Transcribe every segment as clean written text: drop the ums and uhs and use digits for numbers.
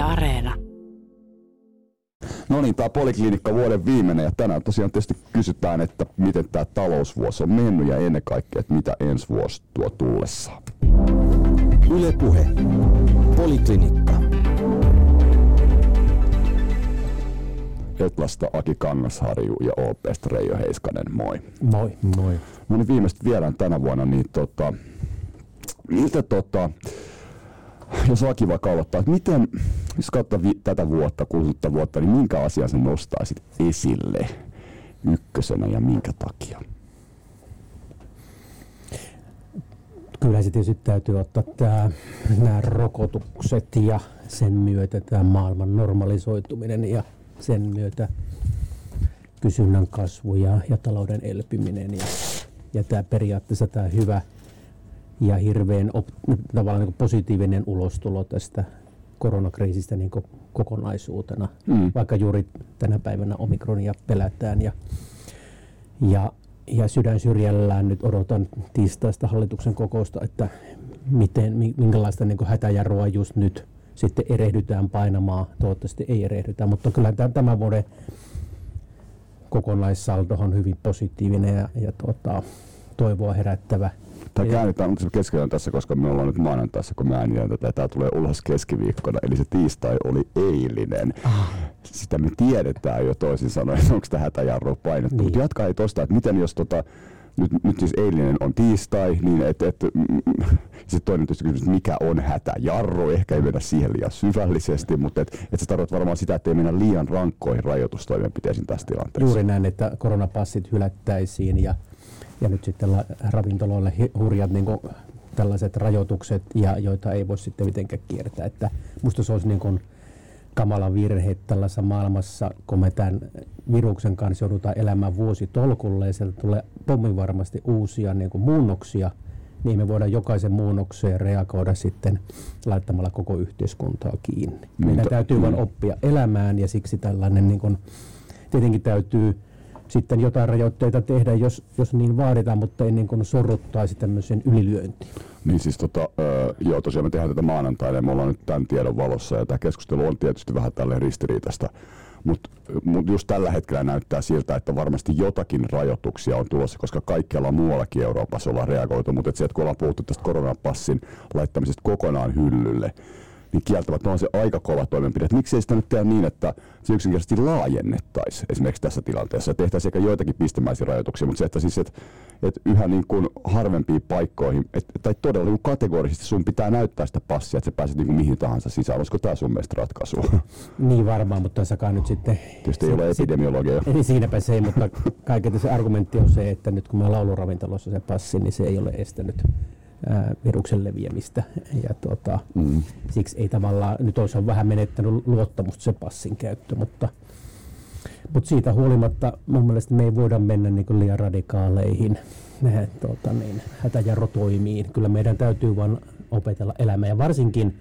Yle Areena. No niin, tämä Poliklinikka vuoden viimeinen ja tänään tosiaan tietysti kysytään, että miten tämä talousvuosi on mennyt ja ennen kaikkea, että mitä ensi vuosi tuo tullessaan. Yle Puhe. Poliklinikka. ETLAsta Aki Kangasharju ja OPsta Reijo Heiskanen, moi. Moi. Moi. No niin, viimeisesti vielä tänä vuonna, niin jos Aki vaikka aloittaa, että miten, jos katsoo tätä vuotta, kulunutta vuotta, niin minkä asian sä nostaisit esille ykkösenä ja minkä takia? Kyllä se tietysti täytyy ottaa nämä rokotukset ja sen myötä tämä maailman normalisoituminen ja sen myötä kysynnän kasvu ja talouden elpyminen ja tämä periaatteessa tämä hyvä ja hirveän tavallaan niin positiivinen ulostulo tästä koronakriisistä niin kokonaisuutena, vaikka juuri tänä päivänä omikronia pelätään ja sydän syrjällään nyt odotan tiistaista hallituksen kokousta, että minkälaista niin hätäjarrua just nyt sitten erehdytään painamaan, toivottavasti ei erehdytä, mutta kyllä tämän vuoden kokonaissaldo on hyvin positiivinen ja toivoa herättävä. Tämä käännetään, onko se keskellä tässä, koska me ollaan nyt maanantaissa, kun me äänitään tätä, tämä tulee ulos keskiviikkona, eli se tiistai oli eilinen. Sitä me tiedetään jo toisin sanoen, onko tämä hätäjarru painettu, niin. Mutta jatkaa ei tosta, että miten jos nyt siis eilinen on tiistai, niin sitten toinen tietysti kysymys, mikä on hätäjarru, ehkä ei mennä siihen liian syvällisesti, mutta et se tarkoittaa varmaan sitä, että ei mennä liian rankkoihin rajoitustoimenpiteisiin tässä tilanteessa. Juuri näin, että koronapassit hylättäisiin ja nyt sitten ravintoloille hurjat niin kuin tällaiset rajoitukset, ja joita ei voi sitten mitenkään kiertää. Että musta se olisi niin kuin kamala virhe tällaisessa maailmassa, kun me tämän viruksen kanssa joudutaan elämään vuositolkulle ja sieltä tulee pommin varmasti uusia niin kuin muunnoksia, niin me voidaan jokaisen muunnokseen reagoida sitten laittamalla koko yhteiskuntaa kiinni. Meidän täytyy vain oppia elämään, ja siksi tällainen niin kuin, tietenkin täytyy sitten jotain rajoitteita tehdä, jos niin vaaditaan, mutta ei niin kuin sorruttaisi tämmöiseen ylilyöntiin. Niin siis joo, tosiaan me tehdään tätä maanantaina ja me ollaan nyt tämän tiedon valossa ja tämä keskustelu on tietysti vähän tälleen ristiriitasta. Mutta just tällä hetkellä näyttää siltä, että varmasti jotakin rajoituksia on tulossa, koska kaikkialla muuallakin Euroopassa ollaan reagoitu, mutta se, että kun ollaan puhuttu tästä koronapassin laittamisesta kokonaan hyllylle, niin kieltämättä on se aika kova toimenpide. Miksi ei sitä nyt tehdä niin, että se yksinkertaisesti laajennettaisiin esimerkiksi tässä tilanteessa? Tehtäisiin ehkä joitakin pistemäisiä rajoituksia, mutta se, että siis, et yhä niin kuin harvempiin paikkoihin, tai todella niin kuin kategorisesti sun pitää näyttää sitä passia, että sä pääset niin kuin mihin tahansa sisään. Olisiko tämä sun mielestä ratkaisu? Niin varmaan, mutta sakaa nyt sitten... Tietysti ei ole epidemiologia. Eli siinäpä se ei, mutta kaiken se argumentti on se, että nyt kun me lauluravintoloissa se passi, niin se ei ole estänyt viruksen leviämistä ja siksi ei tavallaan, nyt olisi vähän menettänyt luottamusta se passin käyttö, mutta siitä huolimatta mun mielestä me ei voida mennä niin kuin liian radikaaleihin hätäjarrotoimiin. Kyllä meidän täytyy vaan opetella elämää ja varsinkin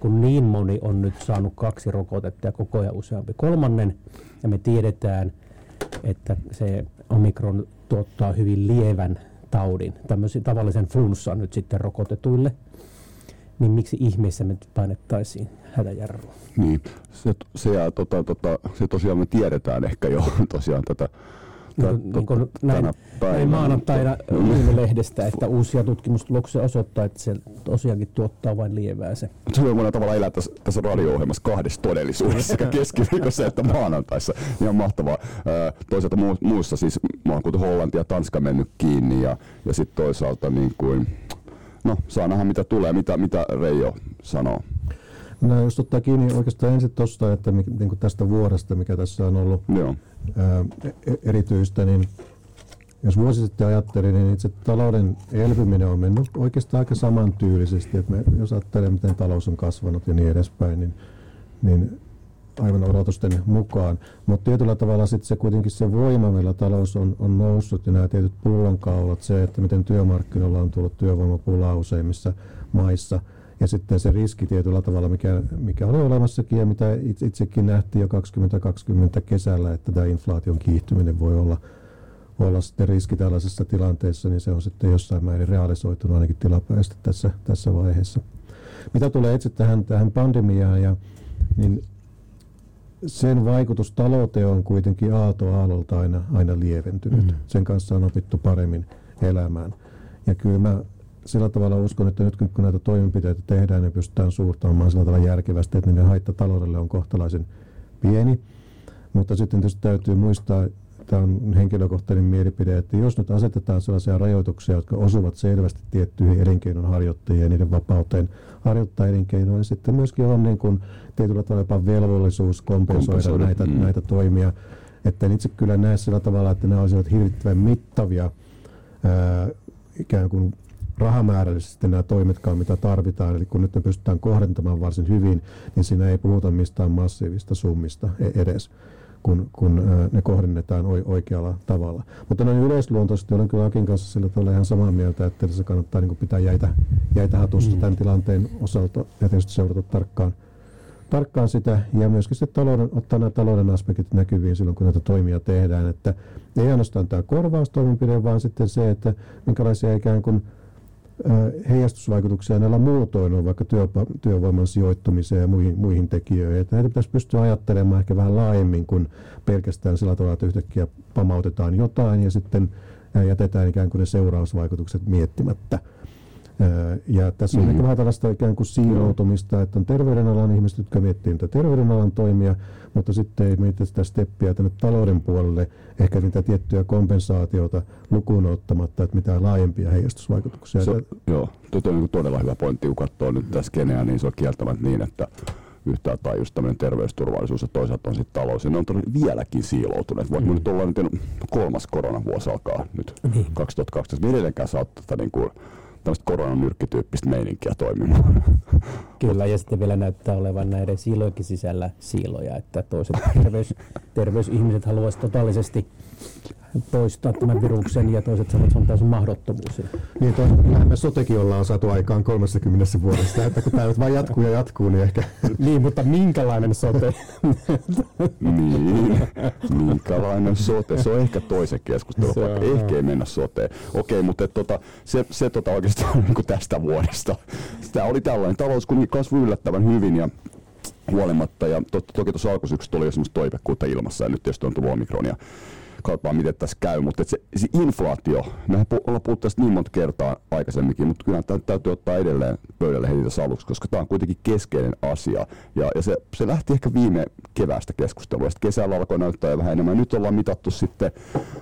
kun niin moni on nyt saanut 2 rokotetta ja koko ajan useampi 3. ja me tiedetään, että se omikron tuottaa hyvin lievän taudin, tämmöisen tavallisen flunssan nyt sitten rokotetuille, niin miksi ihmeessä me painettaisiin hätäjarrua? Niin, se tosiaan me tiedetään ehkä jo tosiaan tätä tänä päivänä. Näin maanantaina lehdestä, että uusia tutkimustuloksia osoittaa, että se tosiaankin tuottaa vain lievää se. Se voi monella tavalla elää tässä radio-ohjelmassa 2 todellisuudessa sekä keskiviikossa että maanantaissa. Ihan mahtavaa. Toisaalta muussa siis maan kuin Hollanti ja Tanska mennyt kiinni ja sitten toisaalta niin kuin, no saa nähdä mitä tulee, mitä Reijo sanoo. No jos ottaa kiinni oikeastaan ensin tuosta, että niin tästä vuodesta, mikä tässä on ollut erityistä, niin jos vuosi sitten ajattelin, niin itse talouden elpyminen on mennyt oikeastaan aika samantyylisesti. Että jos ajattelee, miten talous on kasvanut ja niin edespäin, niin aivan odotusten mukaan. Mutta tietyllä tavalla sitten se kuitenkin se voima, millä talous on noussut ja nämä tietyt pullonkaulat, se, että miten työmarkkinoilla on tullut työvoimapulaa useimmissa maissa. Ja sitten se riski tietyllä tavalla, mikä oli olemassakin ja mitä itsekin nähtiin jo 2020 kesällä, että tämä inflaation kiihtyminen voi olla sitten riski tällaisessa tilanteessa, niin se on sitten jossain määrin realisoitunut ainakin tilapäisesti tässä vaiheessa. Mitä tulee itse tähän pandemiaan ja niin sen vaikutus talouteen on kuitenkin aaltoaalolta aina lieventynyt. Mm-hmm. Sen kanssa on opittu paremmin elämään. Ja kyllä mä sillä tavalla uskon, että nyt kun näitä toimenpiteitä tehdään, niin pystytään suhtautumaan sillä tavalla järkevästi, että niiden haitta taloudelle on kohtalaisen pieni. Mutta sitten tietysti täytyy muistaa, tämä on henkilökohtainen mielipide, että jos nyt asetetaan sellaisia rajoituksia, jotka osuvat selvästi tiettyihin elinkeinonharjoittajien ja niiden vapauteen harjoittaa elinkeinoa, niin sitten myöskin on niin kuin tietyllä tavalla jopa velvollisuus kompensoida näitä toimia. Että en itse kyllä näe sillä tavalla, että nämä olisivat hirvittävän mittavia ikään kuin rahamäärällisesti nämä toimetkaan, mitä tarvitaan. Eli kun nyt ne pystytään kohdentamaan varsin hyvin, niin siinä ei puhuta mistään massiivista summista edes, kun ne kohdennetaan oikealla tavalla. Mutta näin yleisluontoisesti olen kyllä Akin kanssa sillä tavalla ihan samaa mieltä, että se kannattaa niin kuin pitää jäitä hatusta tämän tilanteen osalta ja tietysti seurata tarkkaan sitä ja myöskin sitten ottaa nämä talouden aspektit näkyviin silloin, kun näitä toimia tehdään. Että ei ainoastaan tämä korvaustoimenpide, vaan sitten se, että minkälaisia ikään kuin heijastusvaikutuksia näillä muutoin on vaikka työvoiman sijoittumiseen ja muihin tekijöihin. Että näitä pitäisi pystyä ajattelemaan ehkä vähän laajemmin kuin pelkästään sillä tavalla, että yhtäkkiä pamautetaan jotain ja sitten jätetään ikään kuin ne seurausvaikutukset miettimättä. Ja tässä on ehkä vähän tällaista ikään kuin siiloutumista, että on terveydenalan ihmiset, jotka miettii niitä terveydenalan toimia, mutta sitten ei mietitä sitä steppiä tänne talouden puolelle, ehkä niitä tiettyjä kompensaatioita lukuun ottamatta, että mitään laajempia heijastusvaikutuksia. Tuo on niin todella hyvä pointti, kun katsoo nyt tässä skeneä, niin se on kieltämättä niin, että yhtäältä on just tämmöinen terveysturvallisuus ja toisaalta on sitten talous. Ja ne on vieläkin siiloutuneet. Voit nyt olla nyt kolmas koronavuosi alkaa nyt 2020. Me edelleenkään saattaa tätä niin kuin tämmöistä koronanyrkkityyppistä meininkiä toimimaan. Kyllä, ja sitten vielä näyttää olevan näiden siilojenkin sisällä siiloja, että toiset terveysihmiset haluaisivat totaalisesti poistaa tämän viruksen, ja toiset sanovat, että se on täysin mahdottomuus. Niin, kyllähän me sotekin ollaan saatu aikaan 30 vuodessa, että kun tämä nyt vaan jatkuu, niin ehkä... Niin, mutta minkälainen sote? Niin, minkälainen sote? Se on ehkä toisen keskustelun paikka. Ehkä ei mennä soteen. Okei, mutta se oikeastaan niin kuin tästä vuodesta. Tämä oli tällainen. Talous kuitenkin kasvoi yllättävän hyvin ja huolimatta. Ja toki tuossa alkusyksystä oli jo semmoista toivekkuutta ilmassa, ja nyt tietysti on tullut omikronia. Katsotaan, miten tässä käy, mutta se inflaatio, mehän ollaan puhuttu tästä niin monta kertaa aikaisemminkin, mutta kyllä tämä täytyy ottaa edelleen pöydälle heti tässä aluksi, koska tämä on kuitenkin keskeinen asia. Ja se lähti ehkä viime keväästä keskustelua, sitten kesällä alkoi näyttää jo vähän enemmän. Nyt ollaan mitattu sitten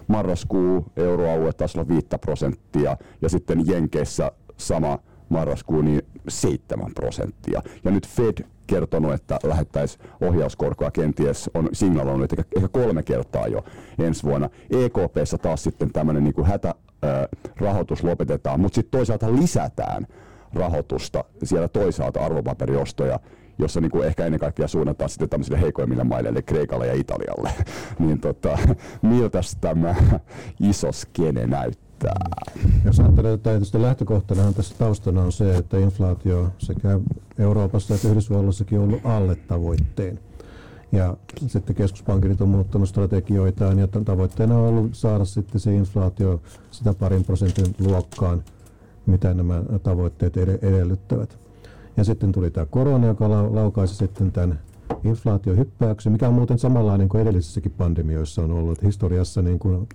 marraskuu, euroalue taisi olla 5%, ja sitten Jenkeissä sama marraskuu, niin 7%. Ja nyt Fed kertonut, että lähettäisiin ohjauskorkoa kenties, on signaloinut ehkä 3 kertaa jo ensi vuonna. EKP:ssä taas sitten tämmöinen niin kuin hätärahoitus lopetetaan, mutta sitten toisaalta lisätään rahoitusta siellä toisaalta arvopaperiostoja, jossa niin kuin ehkä ennen kaikkea suunnataan sitten tämmöisille heikoimmille maille, eli Kreikalle ja Italialle. Niin miltäs tämä iso skene näyttää? Jos ajattelee, että tietysti lähtökohtanahan tässä taustana on se, että inflaatio sekä Euroopassa että Yhdysvalloissakin on ollut alle tavoitteen. Ja sitten keskuspankit on muuttanut strategioitaan ja tavoitteena on ollut saada sitten se inflaatio sitä 2% luokkaan, mitä nämä tavoitteet edellyttävät. Ja sitten tuli tämä korona, joka laukaisi sitten tämän inflaatiohyppäyksen, mikä on muuten samanlainen kuin edellisissäkin pandemioissa on ollut. Historiassa niin kuin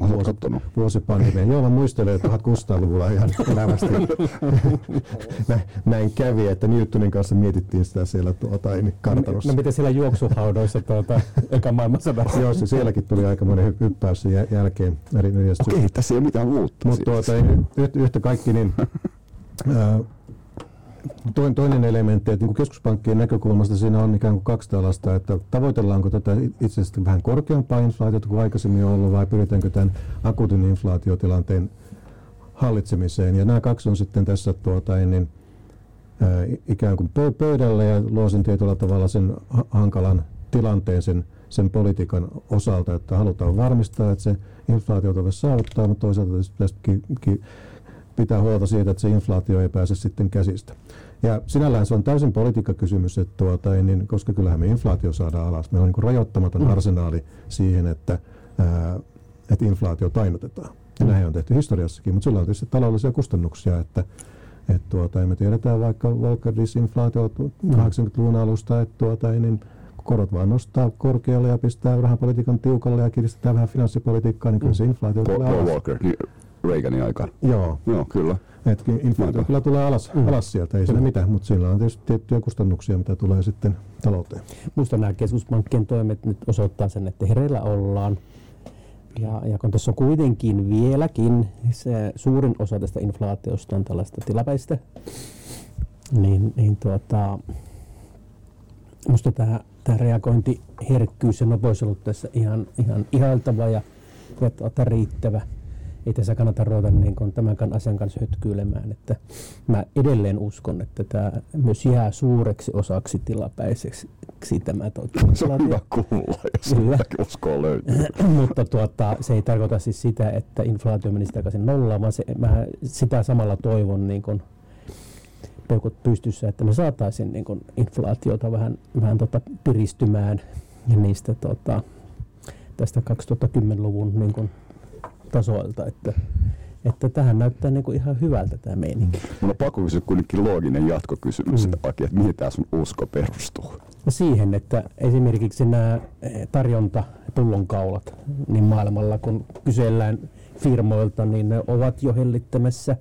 vuosipandemia. Joo, mä muistelen, että 1600-luvulla ihan elävästi näin kävi, että Newtonin kanssa mietittiin sitä siellä kartanossa. No miten siellä juoksuhaudoissa ekan maailmansodan? Joo, sielläkin tuli aikamoinen hyppäys sen jälkeen. Okei, tässä ei ole mitään uutta. Mutta yhtä kaikki niin... Toinen elementti, että keskuspankkien näkökulmasta siinä on ikään kuin kaksi tällaista, että tavoitellaanko tätä itse asiassa vähän korkeampaa inflaatiota kuin aikaisemmin on ollut vai pyritäänkö tämän akuutin inflaatiotilanteen hallitsemiseen. Ja nämä kaksi on sitten tässä ikään kuin pöydällä ja luo sen tietyllä tavalla sen hankalan tilanteen sen politiikan osalta, että halutaan varmistaa, että se inflaatiota saavuttaa, mutta toisaalta pitää huolta siitä, että se inflaatio ei pääse sitten käsistä. Ja sinällään se on täysin politiikkakysymys, että koska kyllähän me inflaatio saadaan alas. Meillä on niin rajoittamaton arsenaali siihen, että inflaatio tainnutetaan. Ja näin on tehty historiassakin, mutta sillä on tietysti taloudellisia kustannuksia, että me tiedetään vaikka Volckerin inflaatio 80-luvun alusta, että korot vaan nostaa korkealle ja pistää rahapolitiikan tiukalle ja kiristää vähän finanssipolitiikkaa, niin kyllä se inflaatio tulee alas. Volcker, Reaganin aikaan. Joo, kyllä. Inflaatio kyllä tulee alas sieltä, ei siinä mitään, mutta sillä on tietysti tiettyjä kustannuksia, mitä tulee sitten talouteen. Minusta nämä keskuspankkien toimet nyt osoittaa sen, että hereillä ollaan. Ja kun tässä on kuitenkin vieläkin se suurin osa tästä inflaatiosta on tällaista tilapäistä, niin minusta tämä reagointiherkkyys ja nopeus on ollut tässä ihan ihailtava ja riittävä. Ei tässä kannata ruveta niin tämänkään asian kanssa hötkyilemään, että mä edelleen uskon, että tämä myös jää suureksi osaksi tilapäiseksi tämä totuus. Se on hyvä kuulla, jos jotakin uskoa löytyy. Mutta se ei tarkoita siis sitä, että inflaatio menisi takaisin nollaan, vaan mä sitä samalla toivon niin kun peukut pystyssä, että me saataisiin niin kun inflaatiota vähän piristymään ja niistä tästä 2010-luvun niin kun tasoilta, että tähän näyttää niin kuin ihan hyvältä tämä meininki. Mun on pakko kysyä kuitenkin looginen jatkokysymys, että mihin tämä sun usko perustuu? Siihen, että esimerkiksi nämä tarjonta-pullonkaulat niin maailmalla, kun kysellään firmoilta, niin ne ovat jo hellittämässä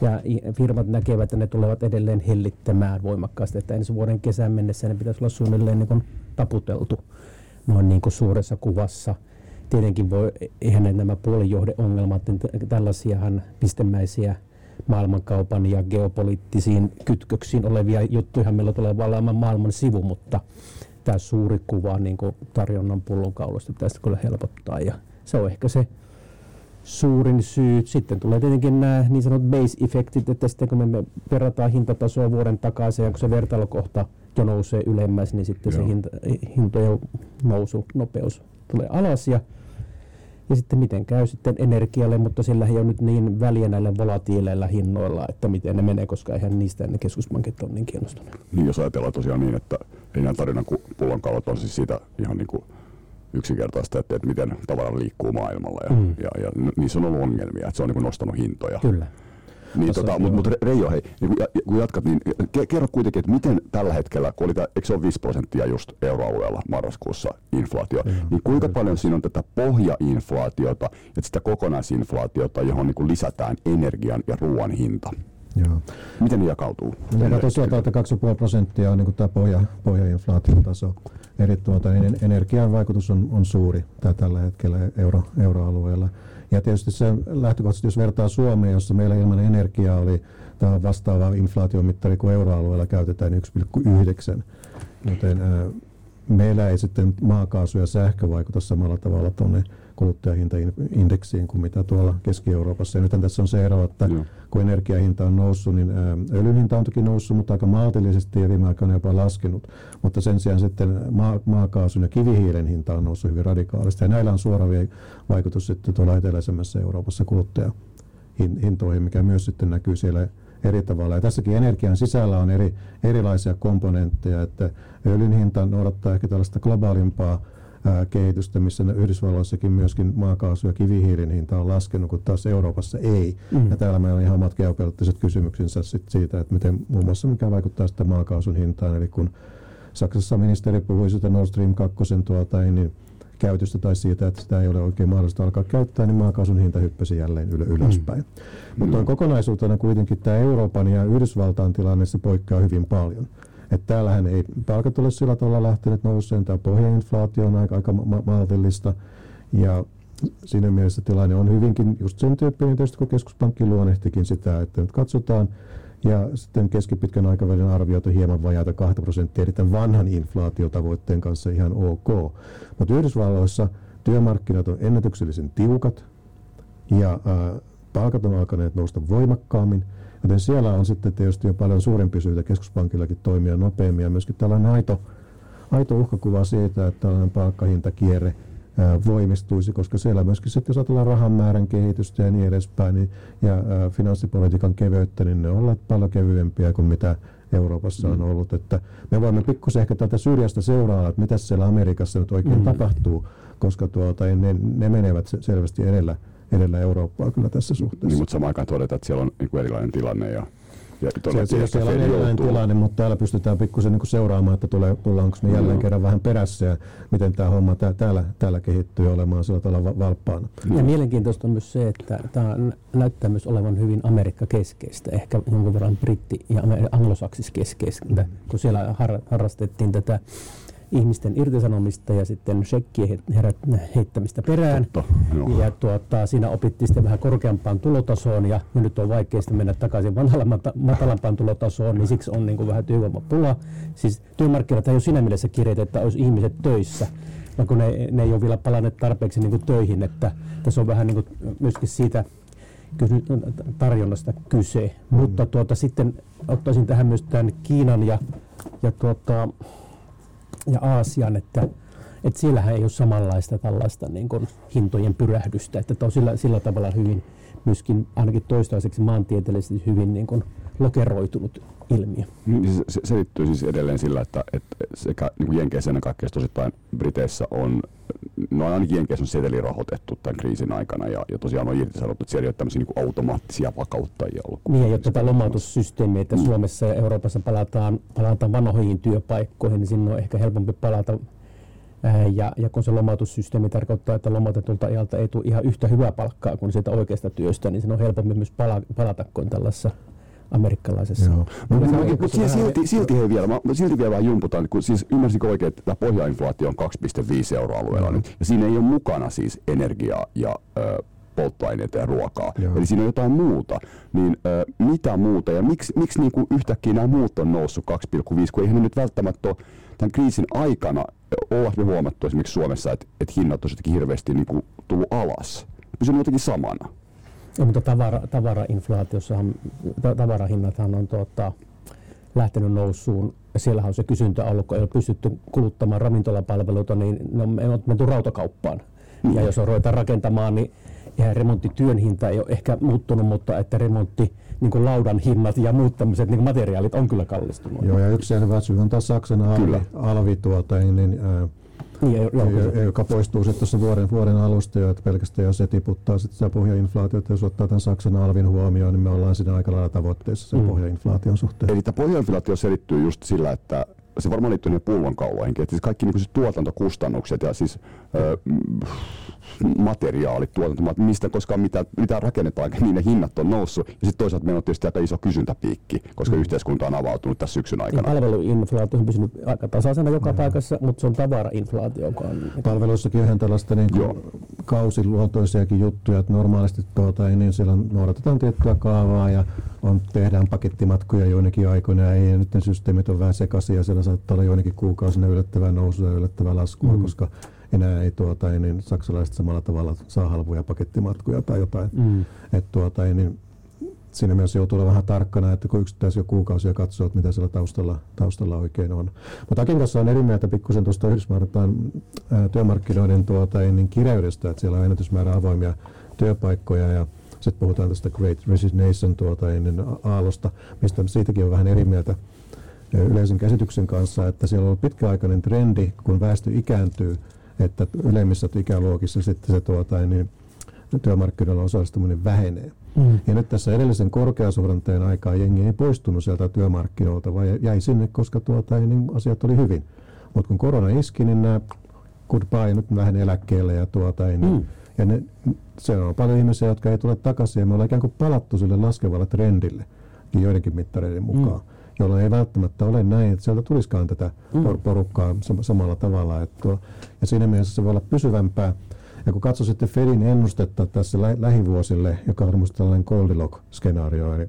ja firmat näkevät, että ne tulevat edelleen hellittämään voimakkaasti, että ensi vuoden kesän mennessä ne pitäisi olla suunnilleen niin kuin taputeltu noin niin kuin suuressa kuvassa. Tietenkin eihän nämä puolijohdeongelmat, niin tällaisiahan pistemäisiä maailmankaupan ja geopoliittisiin kytköksiin olevia juttuja meillä tulee valaamaan maailman sivu, mutta tämä suuri kuva niin kuin tarjonnan pullonkaulosta pitäisi kyllä helpottaa ja se on ehkä se suurin syy. Sitten tulee tietenkin nämä niin sanotut base-effektit, että sitten kun me verrataan hintatasoa vuoden takaisin ja kun se vertailukohta jo nousee ylemmäs, niin sitten se hintojen nousu, nopeus tulee alas ja sitten miten käy sitten energialle, mutta sillä ei ole nyt niin väliä näillä volatiileilla hinnoilla, että miten ne menee, koska eihän niistä ne keskuspankit ole niin kiinnostuneet. Niin jos ajatellaan tosiaan niin, että ei nämä tarinan pullonkaulat on siis siitä ihan niin kuin yksinkertaista, että miten tavara liikkuu maailmalla ja niissä on ollut ongelmia, että se on niin kuin nostanut hintoja. Kyllä. Niin, mutta Reijo, hei, kun jatkat, niin kerro kuitenkin, että miten tällä hetkellä, kun oli tämä, eikö se ole 5% just euroalueella marraskuussa inflaatio, niin kuinka paljon siinä on tätä pohjainflaatiota, että sitä kokonaisinflaatiota, johon niin kuin lisätään energian ja ruoan hinta? Joo. Miten ne jakautuu? No tosiaan, että 2,5% on niin kuin tämä pohjainflaation taso. Niin energian vaikutus on suuri tällä hetkellä euroalueella. Ja tietysti se lähtökohtaisesti, jos vertaa Suomeen, jossa meillä ilman energiaa oli tämä vastaava inflaatiomittari kuin euroalueella käytetään 1,9. Joten meillä ei sitten maakaasu ja sähkö vaikuta samalla tavalla tuonne kuluttajahintaindeksiin kuin mitä tuolla Keski-Euroopassa. Ja nythän tässä on se ero, että kun energiahinta on noussut, niin öljyn hinta on toki noussut, mutta aika maltillisesti ja viime aikoina jopa laskenut. Mutta sen sijaan sitten maakaasun ja kivihiilen hinta on noussut hyvin radikaalisti. Ja näillä on suora vaikutus sitten tuolla eteläisemmässä Euroopassa kuluttajahintoihin, mikä myös sitten näkyy siellä eri tavalla. Ja tässäkin energian sisällä on erilaisia komponentteja, että öljyn hinta noudattaa ehkä tällaista globaalimpaa kehitystä, missä Yhdysvalloissakin myöskin maakaasu ja kivihiilin hinta on laskenut, kun taas Euroopassa ei. Ja täällä meillä on ihan omat geopoliittiset kysymyksensä siitä, että miten muun muassa mikä vaikuttaa sitä maakaasun hintaan. Eli kun Saksassa ministeri puhui sitä Nord Stream 2 niin käytöstä tai siitä, että sitä ei ole oikein mahdollista alkaa käyttää, niin maakaasun hinta hyppäsi jälleen ylöspäin. Mutta kokonaisuutena kuitenkin tämä Euroopan ja Yhdysvaltain tilanne se poikkeaa hyvin paljon. Että täällähän ei palkat ole sillä tavalla lähtenyt nouseen, tämä pohjainflaatio on aika maltillista ja siinä mielessä tilanne on hyvinkin just sen tyyppinen, tietysti kun keskuspankki luonnehtikin sitä, että nyt katsotaan ja sitten keskipitkän aikavälin arvioitu hieman vajaata 2%, eli tämän vanhan inflaatiotavoitteen kanssa ihan ok. Mutta Yhdysvalloissa työmarkkinat on ennätyksellisen tiukat ja palkat on alkaneet nousta voimakkaammin. Joten siellä on sitten tietysti jo paljon suurempi syytä keskuspankillakin toimia nopeammin ja myöskin tällainen aito uhkakuva siitä, että tällainen palkkahintakierre voimistuisi, koska siellä myöskin sitten jos ajatellaan rahan määrän kehitystä ja niin edespäin niin, ja finanssipolitiikan kevyyttä, niin ne ovat paljon kevyempiä kuin mitä Euroopassa on ollut. Että me voimme pikkusen ehkä tältä syrjästä seurailla, että mitä siellä Amerikassa nyt oikein tapahtuu, koska ne menevät selvästi edellä Eurooppaa kyllä tässä suhteessa. Niin, mutta samaan aikaan todetaan, että siellä on niin kuin erilainen tilanne ja ja siellä on erilainen tilanne, mutta täällä pystytään pikkusen niin seuraamaan, että tullaanko me jälleen kerran vähän perässä ja miten tämä homma täällä kehittyy olemaan sillä tavalla valppaana. Ja mielenkiintoista on myös se, että tämä näyttää myös olevan hyvin Amerikka-keskeistä, ehkä jonkun verran britti- ja anglosaksiskeskeistä, kun siellä harrastettiin tätä ihmisten irtisanomista ja sitten shekkien heittämistä perään. Totta, ja siinä opittiin sitten vähän korkeampaan tulotasoon ja nyt on vaikea mennä takaisin vanhaan matalampaan tulotasoon, niin siksi on niin kuin vähän työvoimapula. Siis työmarkkinat ei ole siinä mielessä kireitä, että olisi ihmiset töissä, vaikka ne ei ole vielä palanneet tarpeeksi niin kuin töihin, että tässä on vähän niin kuin myöskin siitä tarjonnasta kyse. Mutta sitten ottaisin tähän myös tämän Kiinan ja Aasian, että siellähän ei ole samanlaista tällaista niin kuin hintojen pyrähdystä, että on sillä tavalla hyvin myöskin ainakin toistaiseksi maantieteellisesti hyvin niin kuin lokeroitunut ilmiö. Se liittyy siis edelleen sillä, että sekä niin kuin Jenkeissä ennen kaikkea tosittain Briteissä on, no ainakin Jenkeissä on setelirahoitettu tämän kriisin aikana ja tosiaan on irtisanottu, että siellä ei ole tämmöisiä niin kuin automaattisia vakauttajia ollut. Niin, jotta tämä lomautussysteemi, että Suomessa ja Euroopassa palataan vanhoihin työpaikkoihin, niin sinne on ehkä helpompi palata. Ja kun se lomautussysteemi tarkoittaa, että lomautetulta ajalta ei tule ihan yhtä hyvää palkkaa kuin sieltä oikeasta työstä, niin se on helpompi myös palata kuin tällaisessa amerikkalaisessa. Silti vielä vähän jumputaan, kun siis ymmärsinkö oikein, että tämä pohjainflaatio on 2,5 euroalueella nyt, ja siinä ei ole mukana siis energiaa ja polttoaineita ja ruokaa. Joo. Eli siinä on jotain muuta. Niin mitä muuta ja miksi niin kuin yhtäkkiä nämä muut on noussut 2,5, kun eihän ne nyt välttämättä ole tämän kriisin aikana ollaan me huomattu esimerkiksi Suomessa, että hinnat on jotenkin hirveästi niin kuin tullut alas. Pysynyt jotenkin samana. Ja, mutta tavarainflaatiossahan, tavarahinnathan on lähtenyt noussuun. Siellähän on se kysyntä ollut, kun ei ole pystytty kuluttamaan ravintolapalveluita, niin me on menty rautakauppaan. Ja jos ruvetaan rakentamaan, niin ja remonttityön hinta ei ole ehkä muuttunut, mutta että remontti, niin kuin laudan hinnat ja muut tämmöiset niin kuin materiaalit on kyllä kallistunut. Joo, ja yksi selvä syy on taas Saksan alvi joka poistuu sitten tuossa vuoden alusta jo, että pelkästään jos se tiputtaa sitten sitä pohjainflaatiota, jos ottaa tämän Saksan alvin huomioon, niin me ollaan siinä aika lailla tavoitteessa sen pohjainflaation suhteen. Eli tämä pohjainflaatio selittyy just sillä, että se varmaan liittyy niihin pullonkauloihinkin, että siis kaikki niin kuin siis tuotantokustannukset ja siis materiaalit, mistä koskaan mitä rakennetaan, niin ne hinnat on noussut. Ja sitten toisaalta meillä on tietysti aika iso kysyntäpiikki, koska yhteiskunta on avautunut tässä syksyn aikana. Ja palveluinflaatio on pysynyt aika tasaisena joka paikassa, mutta se on tavarainflaatio, joka on... Palveluissakin ihan tällaista niin kausiluontoisiakin juttuja, että normaalisti niin siellä noudatetaan tiettyä kaavaa ja tehdään pakettimatkoja joinakin aikoina ja nyt ne systeemit on vähän sekaisin ja siellä saattaa olla joinakin kuukausina yllättävää nousua ja yllättävää laskua, koska enää ei niin saksalaiset samalla tavalla saa halvoja pakettimatkuja tai jotain. Niin siinä mielessä joutuu olla vähän tarkkana, että kun yksittäisiä kuukausia katsoo, että mitä siellä taustalla oikein on. Mutta Akin kanssa on eri mieltä pikkusen tuosta Yhdysvaltain työmarkkinoiden kireydestä, että siellä on ennätysmäärä avoimia työpaikkoja ja sitten puhutaan tästä Great Resignation aallosta, mistä siitäkin on vähän eri mieltä yleisen käsityksen kanssa, että siellä on ollut pitkäaikainen trendi, kun väestö ikääntyy, että ylemmissä ikäluokissa sitten se työmarkkinoilla osallistuminen vähenee. Ja nyt tässä edellisen korkeasuhdanteen aikaa jengi ei poistunut sieltä työmarkkinoilta, vaan jäi sinne, koska asiat oli hyvin. Mutta kun korona iski, niin nämä goodbye nyt vähän eläkkeelle ja se on paljon ihmisiä, jotka ei tule takaisin ja me ollaan ikään kuin palattu sille laskevalle trendille joidenkin mittareiden mukaan. Jolloin ei välttämättä ole näin, että sieltä tulisikaan tätä porukkaa samalla tavalla. Ja siinä mielessä se voi olla pysyvämpää. Ja kun katso sitten Fedin ennustetta tässä lähivuosille, joka on varmasti tällainen Goldilocks-skenaario, eli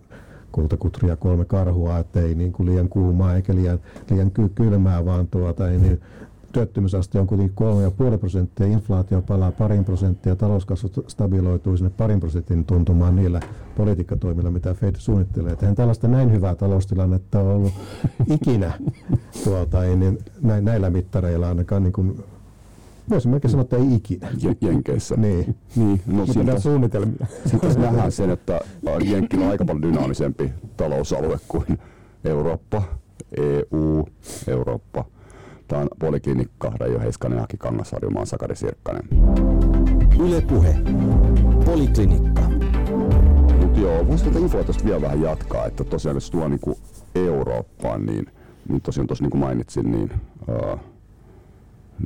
kultakutri ja 3 karhua, että ei niin kuin liian kuumaa eikä liian kylmää, vaan työttömyysaste on kuitenkin 3,5%, inflaatio palaa 2%, talouskasvu stabiloituu sinne 2% tuntumaan niillä politiikkatoimilla, mitä Fed suunnittelee. Eihän tällaista näin hyvää taloustilannetta on ollut ikinä näillä mittareilla ainakaan. Niin kuin, voisin melkein sanoa, että ei ikinä. Jenkeissä. Niin. No, mutta suunnitelmia. Sitten nähdään sen, että Jenkkilä on aika paljon dynaamisempi talousalue kuin Eurooppa, EU, Eurooppa. Tämä on Poliklinikka, Reijo Heiskanen, Aki Kangasharju, mä oon Sakari Sirkkainen. Yle Puhe. Poliklinikka. Mut joo, voisi tätä infoa tästä vielä vähän jatkaa, että tosiaan jos tulee niin Eurooppaan, niin tosiaan tuossa niin kuin mainitsin,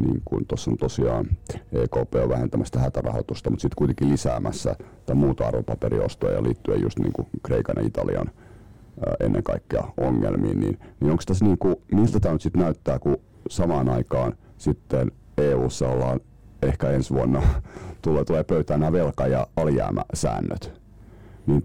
niin kuin tuossa on tosiaan EKP on vähentämässä hätärahoitusta, mutta sitten kuitenkin lisäämässä tai muuta arvopaperiostoja liittyen just niin kuin Kreikan ja Italian ennen kaikkea ongelmiin, niin onko tässä niin kuin, miltä tämä nyt sitten näyttää, kun samaan aikaan sitten EU:ssa ollaan ehkä ensi vuonna tulee pöytään nämä velka- ja alijäämäsäännöt. Niin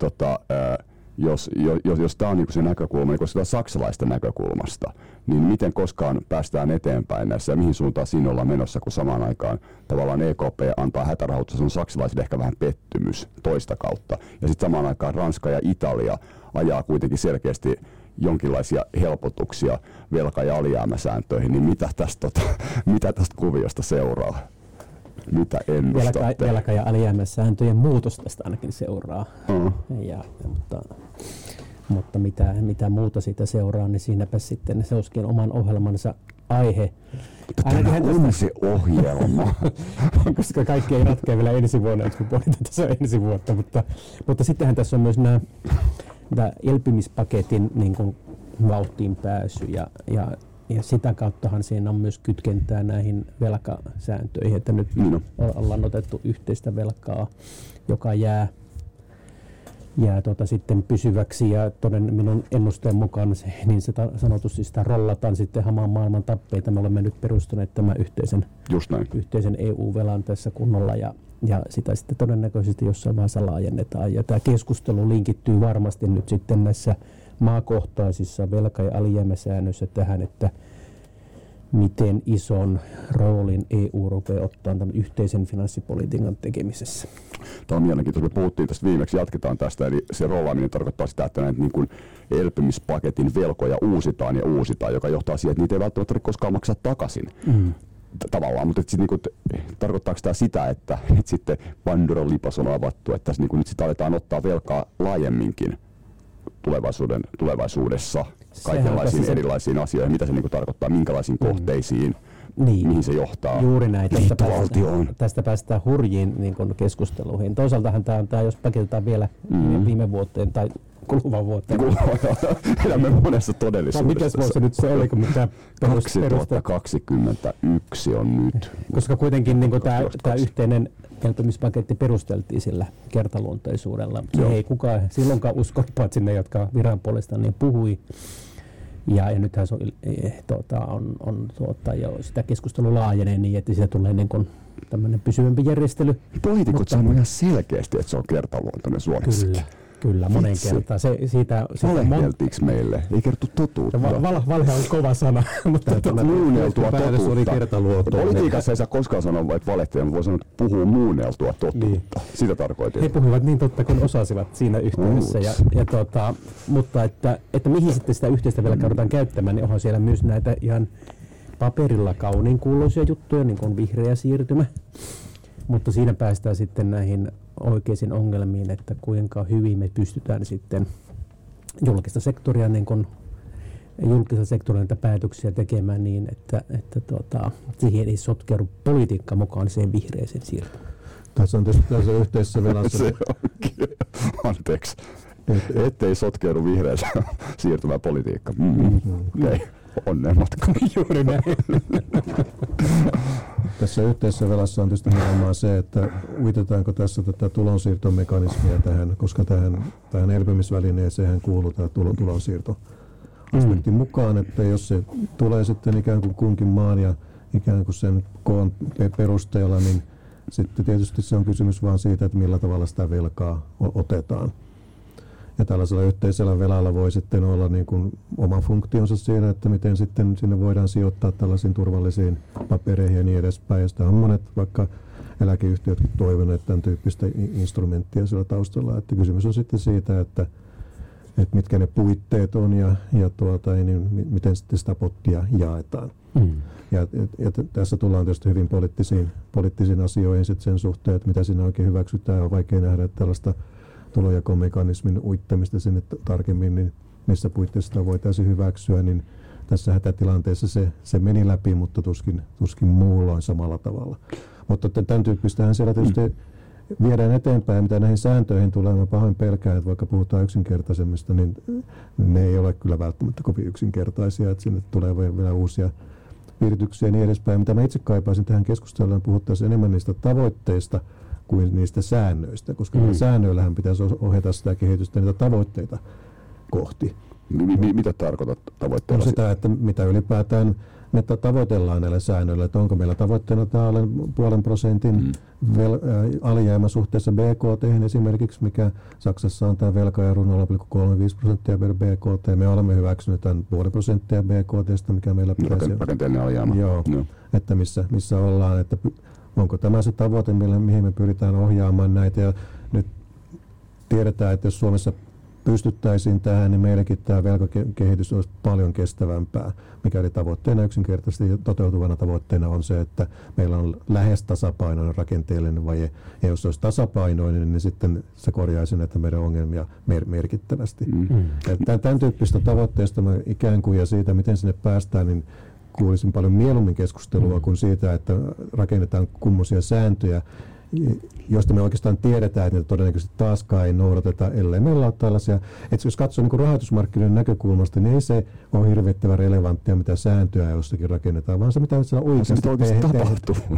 jos tämä on niinku se näkökulma, niin koska saksalaisten näkökulmasta, niin miten koskaan päästään eteenpäin näissä ja mihin suuntaan siinä ollaan menossa, kun samaan aikaan tavallaan EKP antaa hätärahoitusta, se on saksalaisille ehkä vähän pettymys toista kautta. Ja sitten samaan aikaan Ranska ja Italia ajaa kuitenkin selkeästi jonkinlaisia helpotuksia velka- ja alijäämäsääntöihin, niin mitä tästä kuviosta seuraa? Mitä ennustatte? Velka- ja alijäämäsääntöjen muutos tästä ainakin seuraa. Mutta mitä muuta siitä seuraa, niin siinäpä sitten se olisikin oman ohjelmansa aihe. Tämä on se ohjelma. Koska kaikki ei ratkea vielä ensi vuonna, kun puhutaan tässä ensi vuotta. Mutta sittenhän tässä on myös nämä elpymispaketin niin kuin vauhtiin pääsy ja sitä kauttahan siinä on myös kytkentää näihin velkasääntöihin, että nyt ollaan otettu yhteistä velkaa, joka jää sitten pysyväksi ja minun ennusteen mukaan se, niin se sanotus siis sitä rollataan sitten hamaan maailman tappeita. Me olemme nyt perustaneet tämän yhteisen EU-velan tässä kunnolla ja sitä sitten todennäköisesti jossain vaiheessa laajennetaan. Ja tämä keskustelu linkittyy varmasti nyt sitten näissä maakohtaisissa velka- ja alijäämäsäännöissä tähän, että miten ison roolin EU rupeaa ottaa tämän yhteisen finanssipolitiikan tekemisessä. Tämä on mielenkiintoista. Me puhuttiin tästä viimeksi, jatketaan tästä. Eli se roolaaminen tarkoittaa sitä, että näitä niin kuin elpymispaketin velkoja uusitaan ja uusitaan, joka johtaa siihen, että niitä ei välttämättä koskaan maksaa takaisin. Mm. Tavallaan, mutta sit niinku, tarkoittaako tämä sitä, että et sitten Pandoran lipas on avattu, että tässä niinku nyt sitä aletaan ottaa velkaa laajemminkin tulevaisuudessa kaikenlaisiin erilaisiin asioihin, mitä se niinku tarkoittaa, minkälaisiin kohteisiin, mihin se johtaa. Juuri näin, tästä päästään hurjiin niin kun keskusteluihin. Toisaaltahan tämä, jos paketetaan vielä viime vuoteen tai kuluvan vuoteen. Elämme monessa todellisuudessa. Mikäs vuosi nyt se oli, kun tämä 2021 on nyt. Koska kuitenkin niin tämä yhteinen elpymispaketti perusteltiin sillä kertaluonteisuudella. Ei kukaan silloinkaan usko, paitsi ne, jotka viran puolestaan niin puhui. Ja nythän se on jo sitä keskustelua laajenee niin, että siitä tulee niin kuin tämmöinen pysyvämpi järjestely. Poliitikot sanoo ihan selkeästi, että se on kertaluontoinen Suomessakin. Kyllä, monen kertaan. Valehdeltiinko meille? Ei kertu totuutta. Valhe on kova sana. Muunneltua totuutta. Politiikassa ei saa koskaan sanoa, että valehtelija, mutta voi sanoa, että puhuu muunneltua totuutta. Niin. Sitä tarkoitin. He puhuivat niin totta, kun osasivat siinä yhteydessä. Mutta että mihin sitten sitä yhteistä vielä ruvetaan käyttämään, niin onhan siellä myös näitä ihan paperilla kauniin kuuluisia juttuja, niin kuin vihreä siirtymä. Mutta siinä päästään sitten näihin oikeisiin ongelmiin, että kuinka hyvin me pystytään sitten julkista sektoria näitä päätöksiä tekemään niin, että siihen ei sotkeudu politiikka mukaan siihen vihreäseen siirtymään. Tässä on tietysti tässä yhteisessä velassa. Anteeksi. Ettei sotkeudu vihreäseen siirtymään politiikka. Okay. Onneen matkaan. Juuri näin. Tässä yhteisessä velassa on tietysti nimenomaan se, että uitetaanko tässä tätä tulonsiirtomekanismia tähän, koska tähän elpymisvälineeseen kuuluu tämä tulonsiirtoaspekti mukaan, että jos se tulee sitten ikään kuin kunkin maan ja ikään kuin sen koon perusteella, niin sitten tietysti se on kysymys vaan siitä, että millä tavalla sitä velkaa otetaan. Ja tällaisella yhteisellä velalla voi sitten olla niin kuin oma funktionsa siinä, että miten sitten sinne voidaan sijoittaa tällaisiin turvallisiin papereihin ja niin edespäin. Ja sitä on monet vaikka eläkeyhtiöt toivoneet tämän tyyppistä instrumenttia siellä taustalla. Että kysymys on sitten siitä, että mitkä ne puitteet on ja miten sitten sitä pottia jaetaan. Ja tässä tullaan tietysti hyvin poliittisiin asioihin sitten sen suhteen, että mitä siinä oikein hyväksytään. On vaikea nähdä tällaista tulonjakomekanismin uittamista sinne tarkemmin, niin missä puitteissa sitä voitaisiin hyväksyä, niin tässä hätätilanteessa se meni läpi, mutta tuskin muulloin samalla tavalla. Mutta tämän tyyppistähän siellä tietysti viedään eteenpäin, mitä näihin sääntöihin tulee, mä pahoin pelkään, että vaikka puhutaan yksinkertaisemmista, niin ne ei ole kyllä välttämättä kovin yksinkertaisia, että sinne tulee vielä uusia piirityksiä ja niin edespäin. Mitä mä itse kaipaisin tähän keskusteluun, puhuttaisiin enemmän niistä tavoitteista kuin niistä säännöistä, koska säännöillähän pitäisi ohjata sitä kehitystä niitä tavoitteita kohti. Mitä tarkoitat tavoitteella? No sitä, että mitä ylipäätään me tavoitellaan näillä säännöillä, että onko meillä tavoitteena tämä 0,5% alijäämä suhteessa BKT, esimerkiksi mikä Saksassa on tämä velkaero 0,35% per BKT, me olemme hyväksyneet tämän 0,5% BKT:stä, mikä meillä pitäisi rakenteellinen alijäämä. Joo, no. Että missä ollaan, että onko tämä se tavoite, mihin me pyritään ohjaamaan näitä, ja nyt tiedetään, että jos Suomessa pystyttäisiin tähän, niin meilläkin tämä velkakehitys olisi paljon kestävämpää, mikäli tavoitteena yksinkertaisesti toteutuvana tavoitteena on se, että meillä on lähes tasapainoinen rakenteellinen vaje, ja jos se olisi tasapainoinen, niin sitten se korjaisi näitä meidän ongelmia merkittävästi. Tämän tyyppistä tavoitteesta mä ikään kuin ja siitä, miten sinne päästään, niin kuulisin paljon mieluummin keskustelua kuin siitä, että rakennetaan kummoisia sääntöjä, josta me oikeastaan tiedetään, että niitä todennäköisesti taaskaan ei noudateta, ellei meillä ole tällaisia. Että jos katsoo niin kuin rahoitusmarkkinoiden näkökulmasta, niin ei se ole hirvittävän relevanttia, mitä sääntöä jossakin rakennetaan, vaan se mitä siellä oikeasti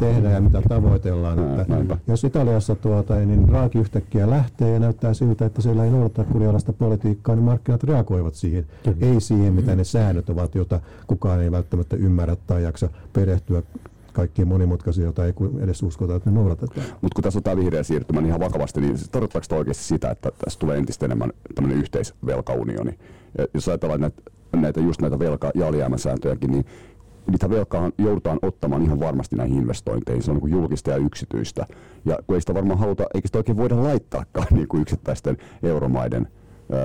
tehdään ja mitä tavoitellaan. Että jos Italiassa niin Draghi yhtäkkiä lähtee ja näyttää siltä, että siellä ei noudata kurialaista politiikkaa, niin markkinat reagoivat siihen. Ei siihen, mitä ne säännöt ovat, jota kukaan ei välttämättä ymmärrä tai jaksa perehtyä. Kaikkia monimutkaisia, joita ei edes uskota, että ne noudatetaan. Mutta kun tässä on tämä vihreä siirtymä niin ihan vakavasti, niin tarkoittaako oikeasti sitä, että tässä tulee entistä enemmän tämmöinen yhteisvelkaunioni? Ja jos ajatellaan näitä velka- ja alijäämäsääntöjäkin, niin niitä velkaa joudutaan ottamaan ihan varmasti näihin investointeihin. Se on niin kuin julkista ja yksityistä. Ja kun ei sitä varmaan haluta, eikä sitä oikein voida laittaakaan niin kuin yksittäisten euromaiden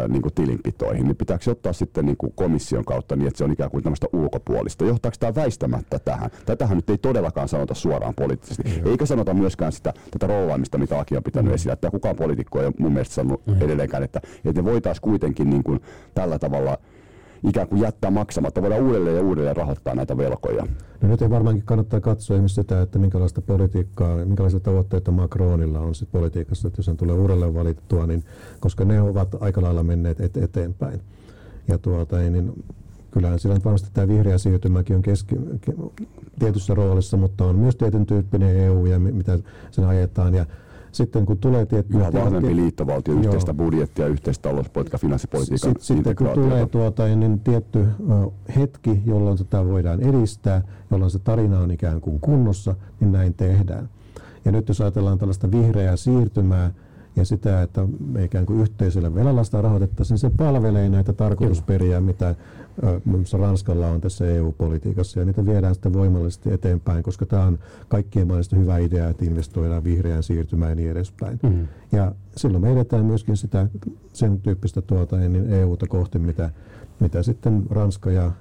niin kuin tilinpitoihin, niin pitääkö se ottaa sitten niin kuin komission kautta niin, että se on ikään kuin tämmöistä ulkopuolista? Johtaako tämä väistämättä tähän? Tätähän nyt ei todellakaan sanota suoraan poliittisesti. Eikä sanota myöskään sitä tätä rollaamista, mitä Aki on pitänyt esillä. Että kukaan poliitikko ei ole mun mielestä sanonut edelleenkään, että ne voitaisiin kuitenkin niin kuin tällä tavalla ikään kuin jättää maksamatta, voidaan uudelleen ja uudelleen rahoittaa näitä velkoja. No nyt ei varmaankin kannattaa katsoa esimerkiksi sitä, että minkälaista politiikkaa, minkälaisia tavoitteita Macronilla on sit politiikassa, että jos hän tulee uudelleen valittua, niin, koska ne ovat aika lailla menneet eteenpäin. Ja niin kyllähän sillä varmasti tämä vihreä siirtymäkin on tietyssä roolissa, mutta on myös tietyn tyyppinen EU ja mitä sen ajetaan. Ja sitten kun tulee tiettyä vahvempi liittovaltio, yhteistä budjettia, yhteistä talouspolitiikkaa, finanssipolitiikan integraatiota. Sitten kun tulee niin tietty hetki, jolloin sitä voidaan edistää, jolloin se tarina on ikään kuin kunnossa, niin näin tehdään. Ja nyt jos ajatellaan tällaista vihreää siirtymää ja sitä, että me ikään kuin yhteisellä velallasta rahoitettaisiin, niin se palvelee näitä tarkoitusperiä, mitä Ranskalla on tässä EU-politiikassa, ja niitä viedään sitten voimallisesti eteenpäin, koska tämä on kaikkien mielestä hyvä idea, että investoidaan vihreään siirtymään ja niin edespäin. Ja silloin me edetään myöskin sitä, sen tyyppistä niin EUta kohti, mitä sitten Ranska ja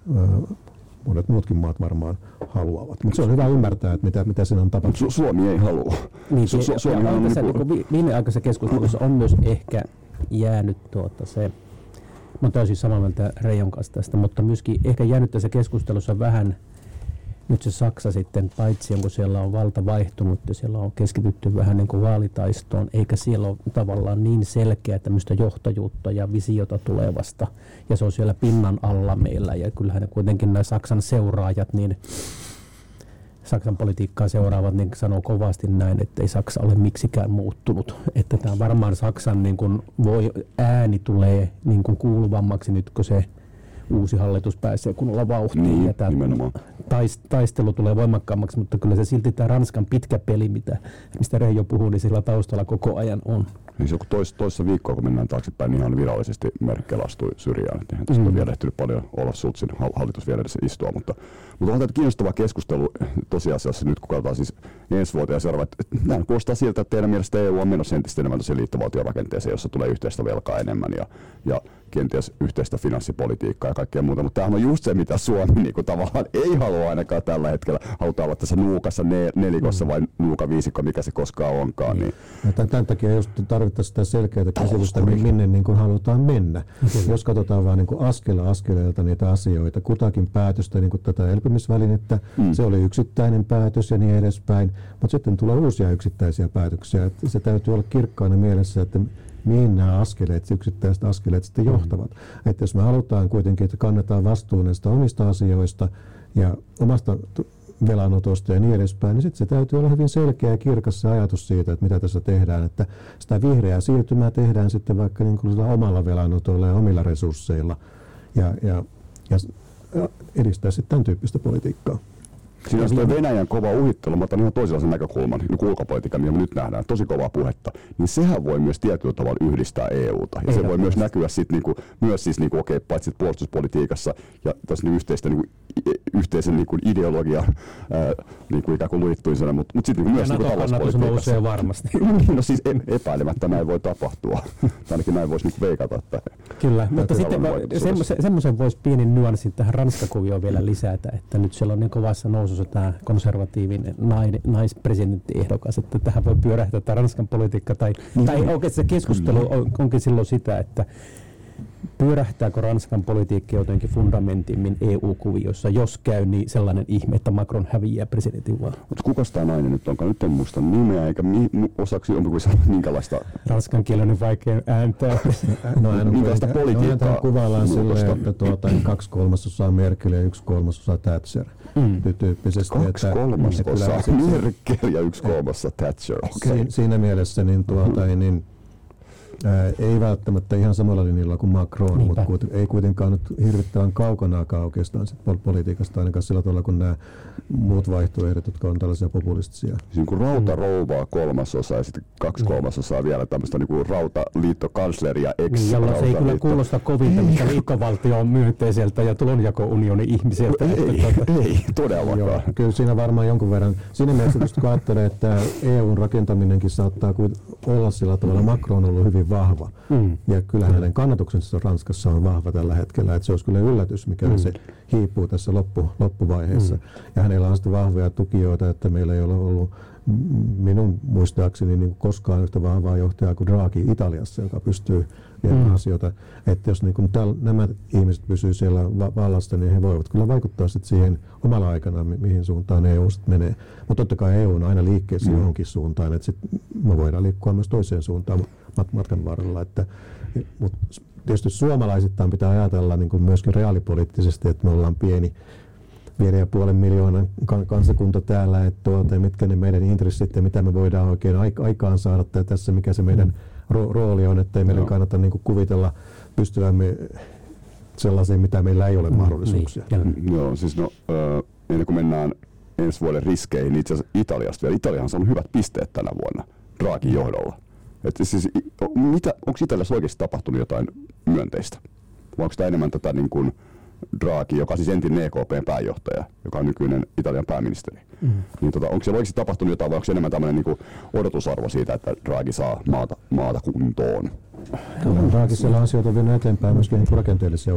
monet muutkin maat varmaan haluavat. Mutta se on hyvä ymmärtää, että mitä sen on tapahtunut. Suomi ei halua. Niin, Suomi on tässä viimeaikaisessa keskustelussa on myös ehkä jäänyt se, mä oon täysin samaa mieltä Reijon kanssa tästä, mutta myöskin ehkä jäänyt tässä keskustelussa vähän nyt se Saksa sitten, paitsi kun siellä on valta vaihtunut ja siellä on keskitytty vähän niin kuin vaalitaistoon, eikä siellä ole tavallaan niin selkeää tämmöistä johtajuutta ja visiota tulevasta, ja se on siellä pinnan alla meillä, ja kyllähän ne kuitenkin nämä Saksan seuraajat, niin Saksan politiikkaa seuraavat, niin sanoo kovasti näin, että ei Saksa ole miksikään muuttunut. Että tämä varmaan Saksan niin kun ääni tulee niin kun kuuluvammaksi nyt, kun se uusi hallitus pääsee kunnolla vauhtiin. Niin, ja tämä taistelu tulee voimakkaammaksi, mutta kyllä se silti tämä Ranskan pitkä peli, mistä Reijo puhui, niin sillä taustalla koko ajan on. Niin se on toissa viikkoa, kun mennään taaksepäin, niin ihan virallisesti Merkel astui syrjään. Eihän tässä on vielä ehtinyt paljon Olaf Scholzin hallitus vielä edes istua, mutta on tämä kiinnostava keskustelu tosiasiassa nyt, kun katsotaan siis ensi vuoteen ja seuraava. Nämä kuulostaa siltä, että teidän mielestä EU on menossa entistä enemmän tosiaan liittovaltiorakenteeseen, jossa tulee yhteistä velkaa enemmän ja kenties yhteistä finanssipolitiikkaa ja kaikkea muuta, mutta tämähän on just se, mitä Suomi niin kuin tavallaan ei halua. halua ainakaan tällä hetkellä. Halutaan olla tässä nuukassa nelikossa vai nuuka viisikko, mikä se koskaan onkaan. Niin. No, tämän takia just tarvittaisiin sitä selkeää käsitystä, minne niin kuin halutaan mennä. Jos katsotaan vaan niin kuin askeleelta niitä asioita, kutakin päätöstä, niin kuin tätä elpymisvälinettä, se oli yksittäinen päätös ja niin edespäin, mutta sitten tulee uusia yksittäisiä päätöksiä. Että se täytyy olla kirkkaana mielessä, että mihin nämä askeleet, yksittäiset askeleet sitten johtavat. Että jos me halutaan kuitenkin, että kannetaan vastuu näistä omista asioista ja omasta velanotosta ja niin edespäin, niin sitten se täytyy olla hyvin selkeä ja kirkas se ajatus siitä, että mitä tässä tehdään. Että sitä vihreää siirtymää tehdään sitten vaikka niin kuin sillä omalla velanotolla ja omilla resursseilla ja edistää sitten tämän tyyppistä politiikkaa. Siinä on Venäjän kova uhittelu, mutta ihan toisenlaisen näkökulman, niin ulkopolitiikan, mitä me nyt nähdään, tosi kovaa puhetta, niin sehän voi myös tietyllä tavalla yhdistää EUta. Ja se voi myös näkyä sitten, niinku, myös siis, niinku, okay, paitsi puolustuspolitiikassa ja tässä niin yhteisen niinku, ideologia, niinku, ikään kuin luittuin sana, mutta sitten niinku, myös niinku, talouspolitiikassa. Ja NATO varmasti. No siis epäilemättä näin voi tapahtua, ainakin näin voisi niinku, veikata. Että kyllä, mutta sitten semmoisen voisi pienen nyanssin tähän Ranskakuvioon vielä lisätä, että nyt siellä on niin kovassa nousu tämä konservatiivinen naispresidenttiehdokas, että tähän voi pyörähtää tämä Ranskan politiikka, tai oikeastaan keskustelu onkin silloin sitä, että pyörähtääkö Ranskan politiikka jotenkin fundamentimmin EU-kuviossa, jos käy niin sellainen ihme, että Macron häviää presidentin vaan. Mutta kukas tämä nainen nyt onkaan? Nyt en muista nimeä, eikä osaksi minkälaista... Ranskan kielen on vaikea ääntää. Minkälaista politiikkaa? No, kuvaillaan silleen, että 2/3 Merkel ja 1/3 Thatcher. Tyyppisesti. 2/3 Merkel ja 1/3 Thatcher. Okay. Siinä mielessä niin ei välttämättä ihan samalla linjalla kuin Macron, mutta ei kuitenkaan nyt hirvittävän kaukanaakaan oikeastaan politiikasta ainakaan sillä tavalla kuin nämä muut vaihtoehdot, jotka on tällaisia populistisia. Siinä kun rautarouvaa 3/3 ja sitten 2/3 vielä tämmöistä niin rautaliittokansleria jolla se ei kyllä kuulosta kovinta, mitä liittovaltio on myönteiseltä ja tulonjakounionin ihmiseltä. Ei todellakaan. Kyllä siinä varmaan jonkun verran. Siinä mielessä kun ajattelee, että EUn rakentaminenkin saattaa olla sillä tavalla. Macron on ollut hyvin vahva. Ja kyllä hänen kannatuksensa Ranskassa on vahva tällä hetkellä, että se olisi kyllä yllätys, mikäli se hiipuu tässä loppuvaiheessa. Ja hänellä on sitten vahvoja tukijoita, että meillä ei ole ollut minun muistaakseni niin koskaan yhtä vahvaa johtajaa kuin Draghi Italiassa, joka pystyy viemään asioita. Että jos niin nämä ihmiset pysyvät siellä vallassa, niin he voivat kyllä vaikuttaa sitten siihen omalla aikanaan, mihin suuntaan EU sitten menee. Mutta totta kai EU on aina liikkeessä johonkin suuntaan, että sitten me voidaan liikkua myös toiseen suuntaan matkan varrella. Mutta tietysti suomalaisittain pitää ajatella niin myöskin reaalipoliittisesti, että me ollaan pieni 5,5 miljoonan kansakunta täällä, että mitkä ne meidän intressit ja mitä me voidaan oikein aikaan saada tässä, mikä se meidän rooli on, että ei meidän kannata niin kuvitella pystyvämme sellaiseen, mitä meillä ei ole mahdollisuuksia. Joo, siis ennen kuin mennään ensi vuoden riskeihin, niin itse asiassa Italiasta vielä. Italiahan on saanut hyvät pisteet tänä vuonna Draghin johdolla. Siis, onko Italiassa oikeasti tapahtunut jotain myönteistä? Vai onko tämä enemmän tätä niin kuin Draghi, joka on siis entinen EKP:n pääjohtaja, joka on nykyinen Italian pääministeri. Niin onko se oikeasti tapahtunut jotain vai onko se enemmän tämmöinen niin kuin odotusarvo siitä, että Draghi saa maata kuntoon? Draghi siellä asioita on vienyt eteenpäin myöskin rakenteellisia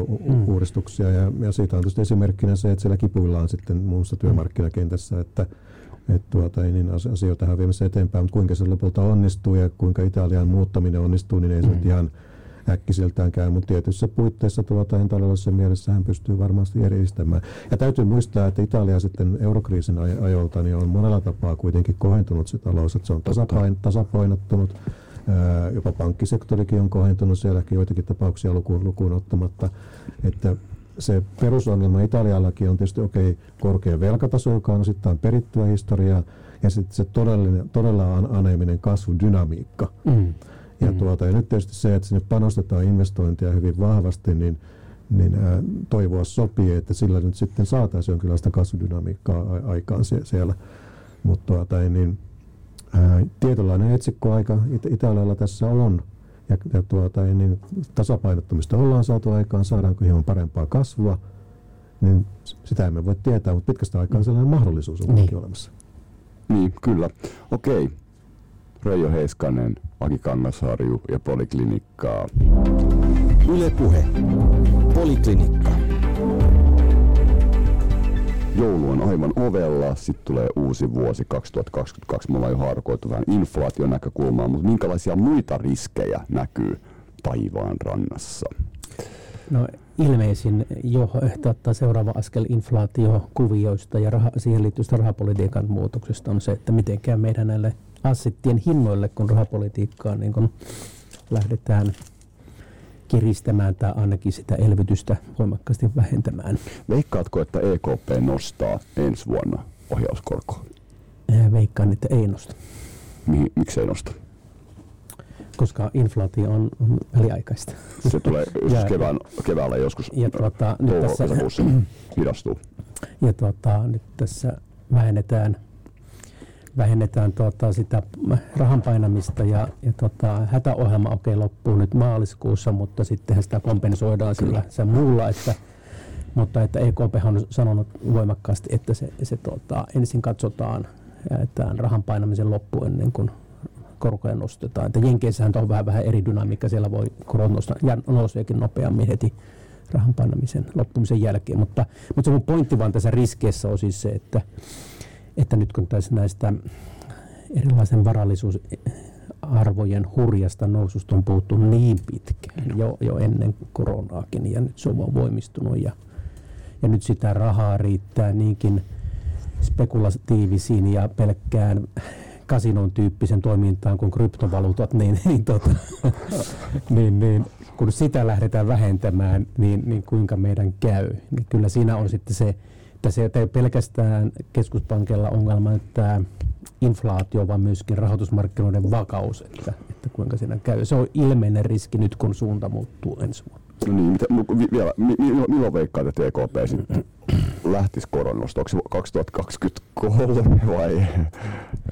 uudistuksia ja siitä on tietysti esimerkkinä se, että siellä kipuillaan sitten muun muassa työmarkkinakentässä, että asioita on viemässä eteenpäin, mutta kuinka se lopulta onnistuu ja kuinka Italian muuttaminen onnistuu, niin ei se nyt ihan äkkiseltäänkään, mutta tietyissä puitteissa taloudellisessa mielessä hän pystyy varmasti edistämään. Ja täytyy muistaa, että Italia sitten eurokriisin ajolta niin on monella tapaa kuitenkin kohentunut se talous, että se on tasapainottunut, jopa pankkisektorikin on kohentunut sielläkin joitakin tapauksia lukuun ottamatta, että se perusongelma Italiallakin on tietysti korkea velkataso, joka on osittain perittyä historiaa, ja sitten se todella aneeminen kasvudynamiikka. Ja nyt tietysti se, että sinne panostetaan investointia hyvin vahvasti, niin toivoa sopii, että sillä nyt sitten saataisiin jonkinlaista kasvudynamiikkaa aikaan siellä. Mutta tietynlainen etsikkoaika Italialla tässä on. Ja tasapainottamista ollaan saatu aikaan, saadaanko hieman parempaa kasvua, niin sitä emme voi tietää, mutta pitkästä aikaa sellainen mahdollisuus on olemassa. Niin, kyllä. Okei. Reijo Heiskanen, Aki Kangasharju ja Poliklinikkaa. Yle Puhe. Poliklinikka. joulu on aivan ovella, sitten tulee uusi vuosi 2022, me ollaan jo haarukoitu vähän inflaation näkökulmaa, mutta minkälaisia muita riskejä näkyy taivaan rannassa? No ilmeisin jo ehtaattaa seuraava askel inflaatiokuvioista ja siihen liittyvistä rahapolitiikan muutoksesta on se, että mitenkään meidän näille assettien hinnoille, kun rahapolitiikkaan niin kun lähdetään kiristämään tai ainakin sitä elvytystä voimakkaasti vähentämään. Veikkaatko, että EKP nostaa ensi vuonna ohjauskorkoa? Veikkaan, että ei nosta. Miksi ei nosta? Koska inflaatio on väliaikaista. Se tulee keväällä joskus toukokesäkuussa hidastuu. Ja nyt tässä vähennetään sitä rahan painamista ja hätäohjelma loppuu nyt maaliskuussa, mutta sittenhän sitä kompensoidaan sillä muulla, mutta EKP on sanonut voimakkaasti, että se ensin katsotaan tämän rahan painamisen loppu ennen kuin korkoja nostetaan. Että Jenkeissähän on vähän eri dynamiikka, siellä voi korot nouseekin nopeammin heti rahan painamisen loppumisen jälkeen, mutta se mun pointti vaan tässä riskeissä on siis se, että nyt kun tässä näistä erilaisen varallisuusarvojen hurjasta noususta on puhuttu niin pitkään, jo ennen koronaakin, ja nyt se on voimistunut, ja nyt sitä rahaa riittää niinkin spekulatiivisiin ja pelkkään kasinon tyyppisen toimintaan kuin kryptovaluutat, niin kun sitä lähdetään vähentämään, niin kuinka meidän käy? Niin kyllä siinä on sitten se, että se ei pelkästään keskuspankilla ongelma, että inflaatio, vaan myöskin rahoitusmarkkinoiden vakaus, että kuinka siinä käy. Se on ilmeinen riski nyt, kun suunta muuttuu ensi vuonna. No niin, milloin veikkaat, että EKP sitten lähtisi koronnosta? Onko se 2023 vai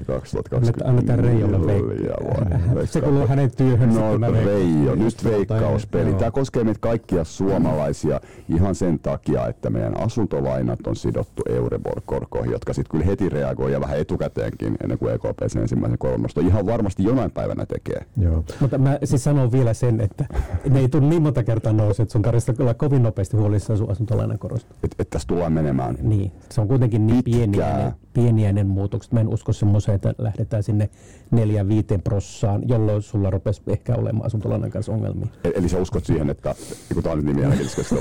2020? Annetaan Reijolle veikkaa. Se kuuluu hänen työhön. No Reijo, nyt veikkauspeli. Tämä koskee meitä kaikkia suomalaisia ihan sen takia, että meidän asuntolainat on sidottu Euribor-korkoihin, jotka sitten kyllä heti reagoi ja vähän etukäteenkin ennen kuin EKP sen ensimmäisen koronnosta ihan varmasti jonain päivänä tekee. Joo. Mutta mä siis sanon vielä sen, että ne ei tule niin monta kertaa nousi, että sun tarvitsee olla kovin nopeasti huolissaan sun asuntolainakorosta. Että tässä tullaan menemään. Niin, se on kuitenkin niin pieniäinen muutokset. Mä en usko semmoiseen, että lähdetään sinne 4-5%, jolloin sulla rupesi ehkä olemaan asuntolainan kanssa ongelmia. Eli sä uskot siihen, että kun tää on nyt niin mielenkiintoista,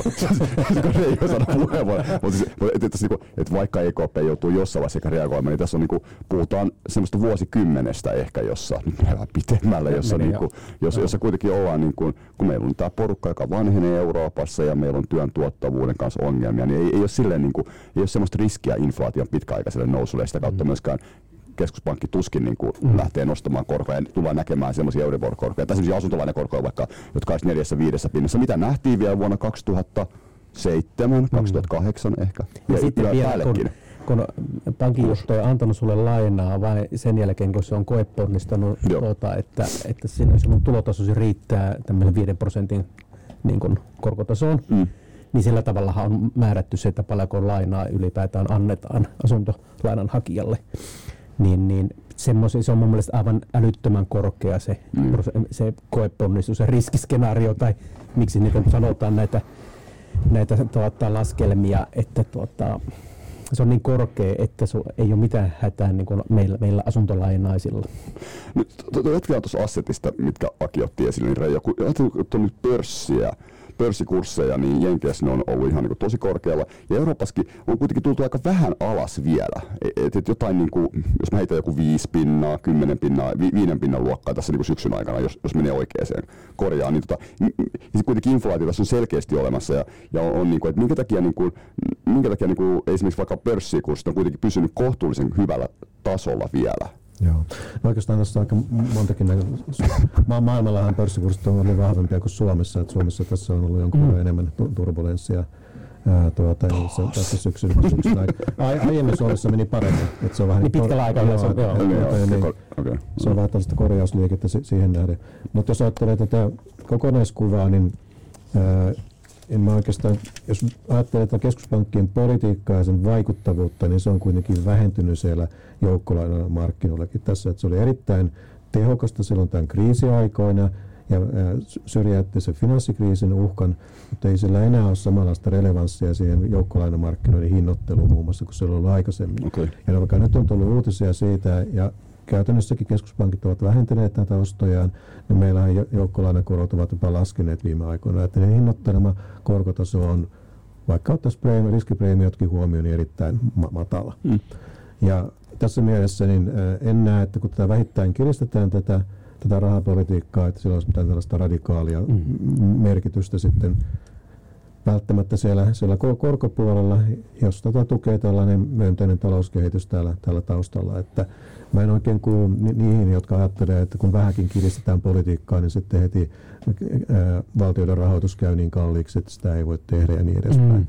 että vaikka EKP joutuu jossain vaiheessa reagoimaan, niin tässä on puhutaan semmoista vuosikymmenestä ehkä, jossa nyt vähän pitemmällä, jossa kuitenkin ollaan niin kuin, kun meillä on tää porukka, joka vanhenee Euroopassa ja meillä on työn tuottavuuden kanssa ongelmia, niin ei ole silleen ei ole semmoista riskiä inflaation pitkäaikaiselle nousulle ja sitä kautta myöskään keskuspankki tuskin lähtee nostamaan korkoja ja tullaan näkemään semmoisia Euribor-korkoja tai semmoisia asuntolainakorkoja vaikka, jotka olisi 4-5 pinnassa. Mitä nähtiin vielä vuonna 2007, 2008 ehkä ja sitten vielä päällekin. Kun pankinjohto on antanut sulle lainaa vain sen jälkeen, kun se on koeponnistanut, että sinun tulotasosi riittää tämmöisen 5% korkotasoon, niin sillä tavallahan on määrätty se, että paljonko lainaa ylipäätään annetaan asuntolainan hakijalle. Niin se on mun mielestä aivan älyttömän korkea se koeponnistus, se riskiskenaario tai miksi niitä sanotaan näitä laskelmia, että se on niin korkea, että ei ole mitään hätää niin kuin meillä asuntolainaisilla. Nyt jatketaan tuossa assetista, mitkä Aki otti esille, niin Reijo, kun on nyt pörssikursseja, niin Jenkeissä ne on ollut ihan niin tosi korkealla. Ja Euroopassakin on kuitenkin tultu aika vähän alas vielä. Et jotain niin kuin, jos mä heitän joku 5%, 10%, 5% luokkaa tässä niin kuin syksyn aikana, jos menee oikeaan korjaan, niin, niin kuitenkin inflaatio tässä on selkeästi olemassa. Ja on niin kuin, että minkä takia esimerkiksi vaikka pörssikurssit on kuitenkin pysynyt kohtuullisen hyvällä tasolla vielä. Joo. No oikeastaan tässä on aika montakin maailmallahan pörssikurssit on ollut vahvempia kuin Suomessa. Et Suomessa tässä on ollut jonkun verran enemmän turbulenssia tässä syksyn aiemmin Suomessa meni paremmin. Se on vähän niin pitkällä aikavälillä se on. Joo. Se on vähän tällaista korjausliikettä siihen nähden. Mutta jos ajattelee tätä kokonaiskuvaa, niin en mä oikeastaan, jos ajattelee tätä keskuspankkien politiikkaa ja sen vaikuttavuutta, niin se on kuitenkin vähentynyt siellä joukkolainoilla markkinoillakin tässä. Että se oli erittäin tehokasta silloin tämän kriisiaikoina ja syrjäyttäisi finanssikriisin uhkan, mutta ei sillä enää ole samanlaista relevanssia siihen joukkolainamarkkinoiden hinnoitteluun muun muassa, kun se on ollut aikaisemmin. Okay. Ja vaikka nyt on tullut uutisia siitä, ja käytännössäkin keskuspankit ovat vähentäneet näitä ostojaan, niin meillähän joukkolainakorot ovat jopa laskeneet viime aikoina. Että ne hinnoittelema korkotaso on, vaikka ottaisiin riskipreemiotkin huomioon, niin erittäin matala. Mm. Ja tässä mielessä niin en näe, että kun tätä vähittäin kiristetään tätä rahapolitiikkaa, että sillä olisi mitään tällaista radikaalia merkitystä sitten välttämättä siellä korkopuolella, jos tätä tukee tällainen myönteinen talouskehitys täällä taustalla. Että mä en oikein kuulu niihin, jotka ajattelee, että kun vähänkin kiristetään politiikkaa, niin sitten heti valtioiden rahoitus käy niin kalliiksi, että sitä ei voi tehdä ja niin edespäin. Mm.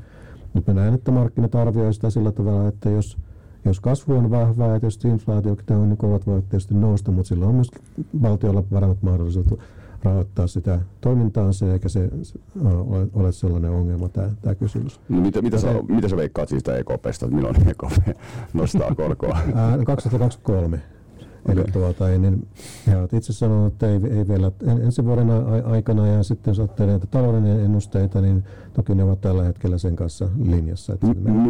Mutta mä näen, että markkinat arvioi sitä sillä tavalla, että jos kasvu on vahvaa ja tietysti inflaatiokin on, niin korot voivat tietysti nousta, mutta silloin on myös valtiolla paremmat mahdollisuudet rahoittaa sitä toimintaansa, eikä se ole sellainen ongelma tämä kysymys. No mitä sä veikkaat siitä EKP:stä, että milloin EKP nostaa korkoa? 2023. Okay. Eli niin he ovat itse sanoneet, että ei vielä ensi vuoden aikana, ja sitten jos ottaa näitä talouden ennusteita, niin toki ne ovat tällä hetkellä sen kanssa linjassa.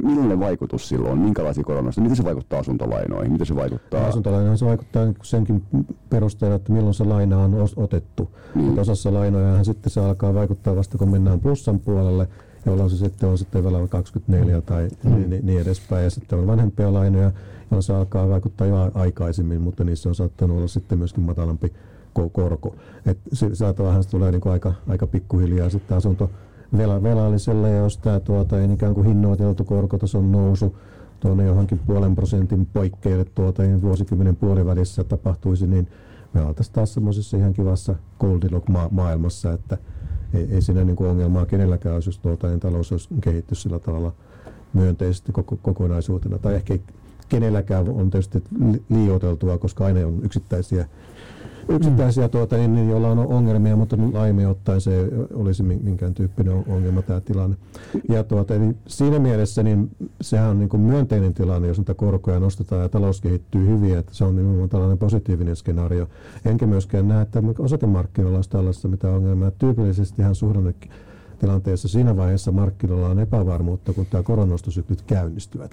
Millainen vaikutus silloin, minkälaisia koronasta, miten se vaikuttaa asuntolainoihin, miten se vaikuttaa? Asuntolainoihin se vaikuttaa senkin perusteella, että milloin se laina on otettu. Mutta osassa lainojahan sitten se alkaa vaikuttaa vasta, kun mennään plussan puolelle, jolloin se sitten on sitten vielä 24 tai niin edespäin, ja sitten on vanhempia lainoja, joilla se alkaa vaikuttaa jo aikaisemmin, mutta niissä on saattanut olla sitten myöskin matalampi korko. Saatavanhan se tulee niin aika pikkuhiljaa sitten asuntovelalliselle, ja jos tämä ei ikään kuin hinnoiteltu korkotason nousu tuonne johonkin 0,5% poikkeille vuosikymmenen puolivälissä tapahtuisi, niin me oltaisiin taas semmoisessa ihan kivassa Goldilock-maailmassa, että ei siinä niin kuin ongelmaa kenelläkään olisi, jos talous olisi kehittynyt sillä tavalla myönteisesti kokonaisuutena. Tai ehkä kenelläkään on tietysti liioiteltua, koska aina on yksittäisiä joilla on ongelmia, mutta laajemmin ottaen se ei olisi minkään tyyppinen ongelma tämä tilanne. Ja eli siinä mielessä niin sehän on niin kuin myönteinen tilanne, jos niitä korkoja nostetaan ja talous kehittyy hyvin, että se on nimenomaan tällainen positiivinen skenaario. Enkä myöskään näe, että osakemarkkinoilla olisi tällaista mitä ongelmaa. Tyypillisesti ihan suhdannetilanteessa siinä vaiheessa markkinoilla on epävarmuutta, kun tämä koronastosyklit käynnistyvät.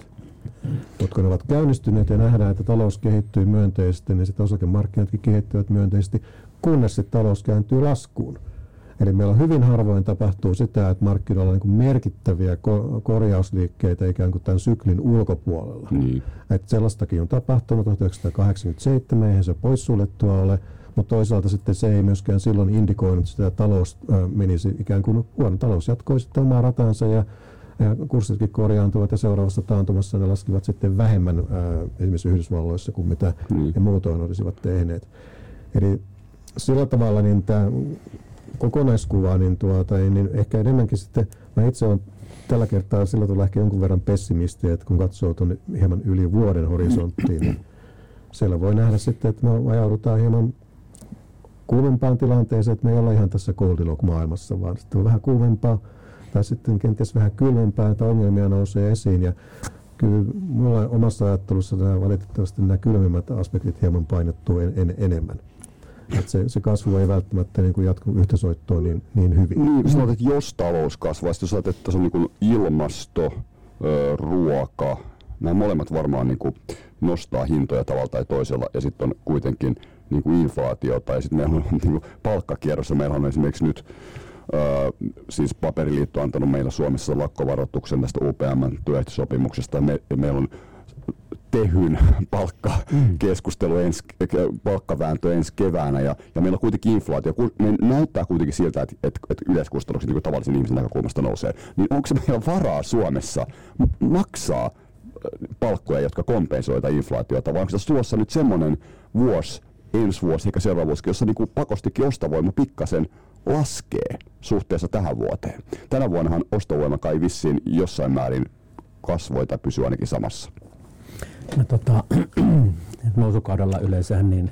Mutta kun ne ovat käynnistyneet ja nähdään, että talous kehittyy myönteisesti, niin sitten osakemarkkinatkin kehittyvät myönteisesti, kunnes sitten talous kääntyy laskuun. Eli meillä on hyvin harvoin tapahtuu sitä, että markkinoilla on niin kuin merkittäviä korjausliikkeitä ikään kuin tämän syklin ulkopuolella. Niin. Että sellaistakin on tapahtunut 1987, eihän se poissuljettua ole, mutta toisaalta sitten se ei myöskään silloin indikoinut sitä, että talous menisi ikään kuin huono. Talous jatkoi sitten omaa ratansa ja kurssitkin korjaantuvat ja seuraavassa taantumassa ne laskivat sitten vähemmän esimerkiksi Yhdysvalloissa kuin mitä ne muutoin olisivat tehneet. Eli sillä tavalla niin tämä kokonaiskuva niin niin ehkä enemmänkin sitten, mä itse olen tällä kertaa sillä tavalla ehkä jonkun verran pessimisti, että kun katsoo tuonne hieman yli vuoden horisonttiin, niin siellä voi nähdä sitten, että me ajaudutaan hieman kuumempaan tilanteeseen, että me ei olla ihan tässä Goldilock-maailmassa, vaan sitten on vähän kuumempaa. Tai sitten kenties vähän kylmempää, että ongelmia nousee esiin. Ja kyllä minulla omassa ajattelussa valitettavasti nämä kylmemmät aspektit hieman painottuu enemmän. Että se kasvu ei välttämättä niin kuin jatku yhtäsoittoon niin hyvin. Niin, sanoit, että jos talous kasvaisi, jos ajattelet, että se on niin kuin ilmasto, ruoka, nämä molemmat varmaan niin kuin nostaa hintoja tavalla tai toisella, ja sitten on kuitenkin niin kuin inflaatio, tai sitten meillä on niin kuin palkkakierrossa, meillä on esimerkiksi nyt siis Paperiliitto on antanut meillä Suomessa lakkovaroituksen tästä UPM:n työehtosopimuksesta. Meillä on Tehyn palkkakeskustelu, palkkavääntö ensi keväänä ja meillä on kuitenkin inflaatio. Näyttää kuitenkin siltä, että yleiskustannukset niin tavallisen ihmisen näkökulmasta nousee. Niin onko se meillä varaa Suomessa maksaa palkkoja, jotka kompensoivat inflaatiota, vai onko se tuossa nyt semmoinen vuosi, ensi vuosi eikä seuraava vuosi, jossa niin pakostikin ostovoima pikkasen laskee suhteessa tähän vuoteen. Tänä vuonnahan ostovoima kai vissiin jossain määrin kasvoi tai pysyy ainakin samassa. No, nousukaudella yleensähän niin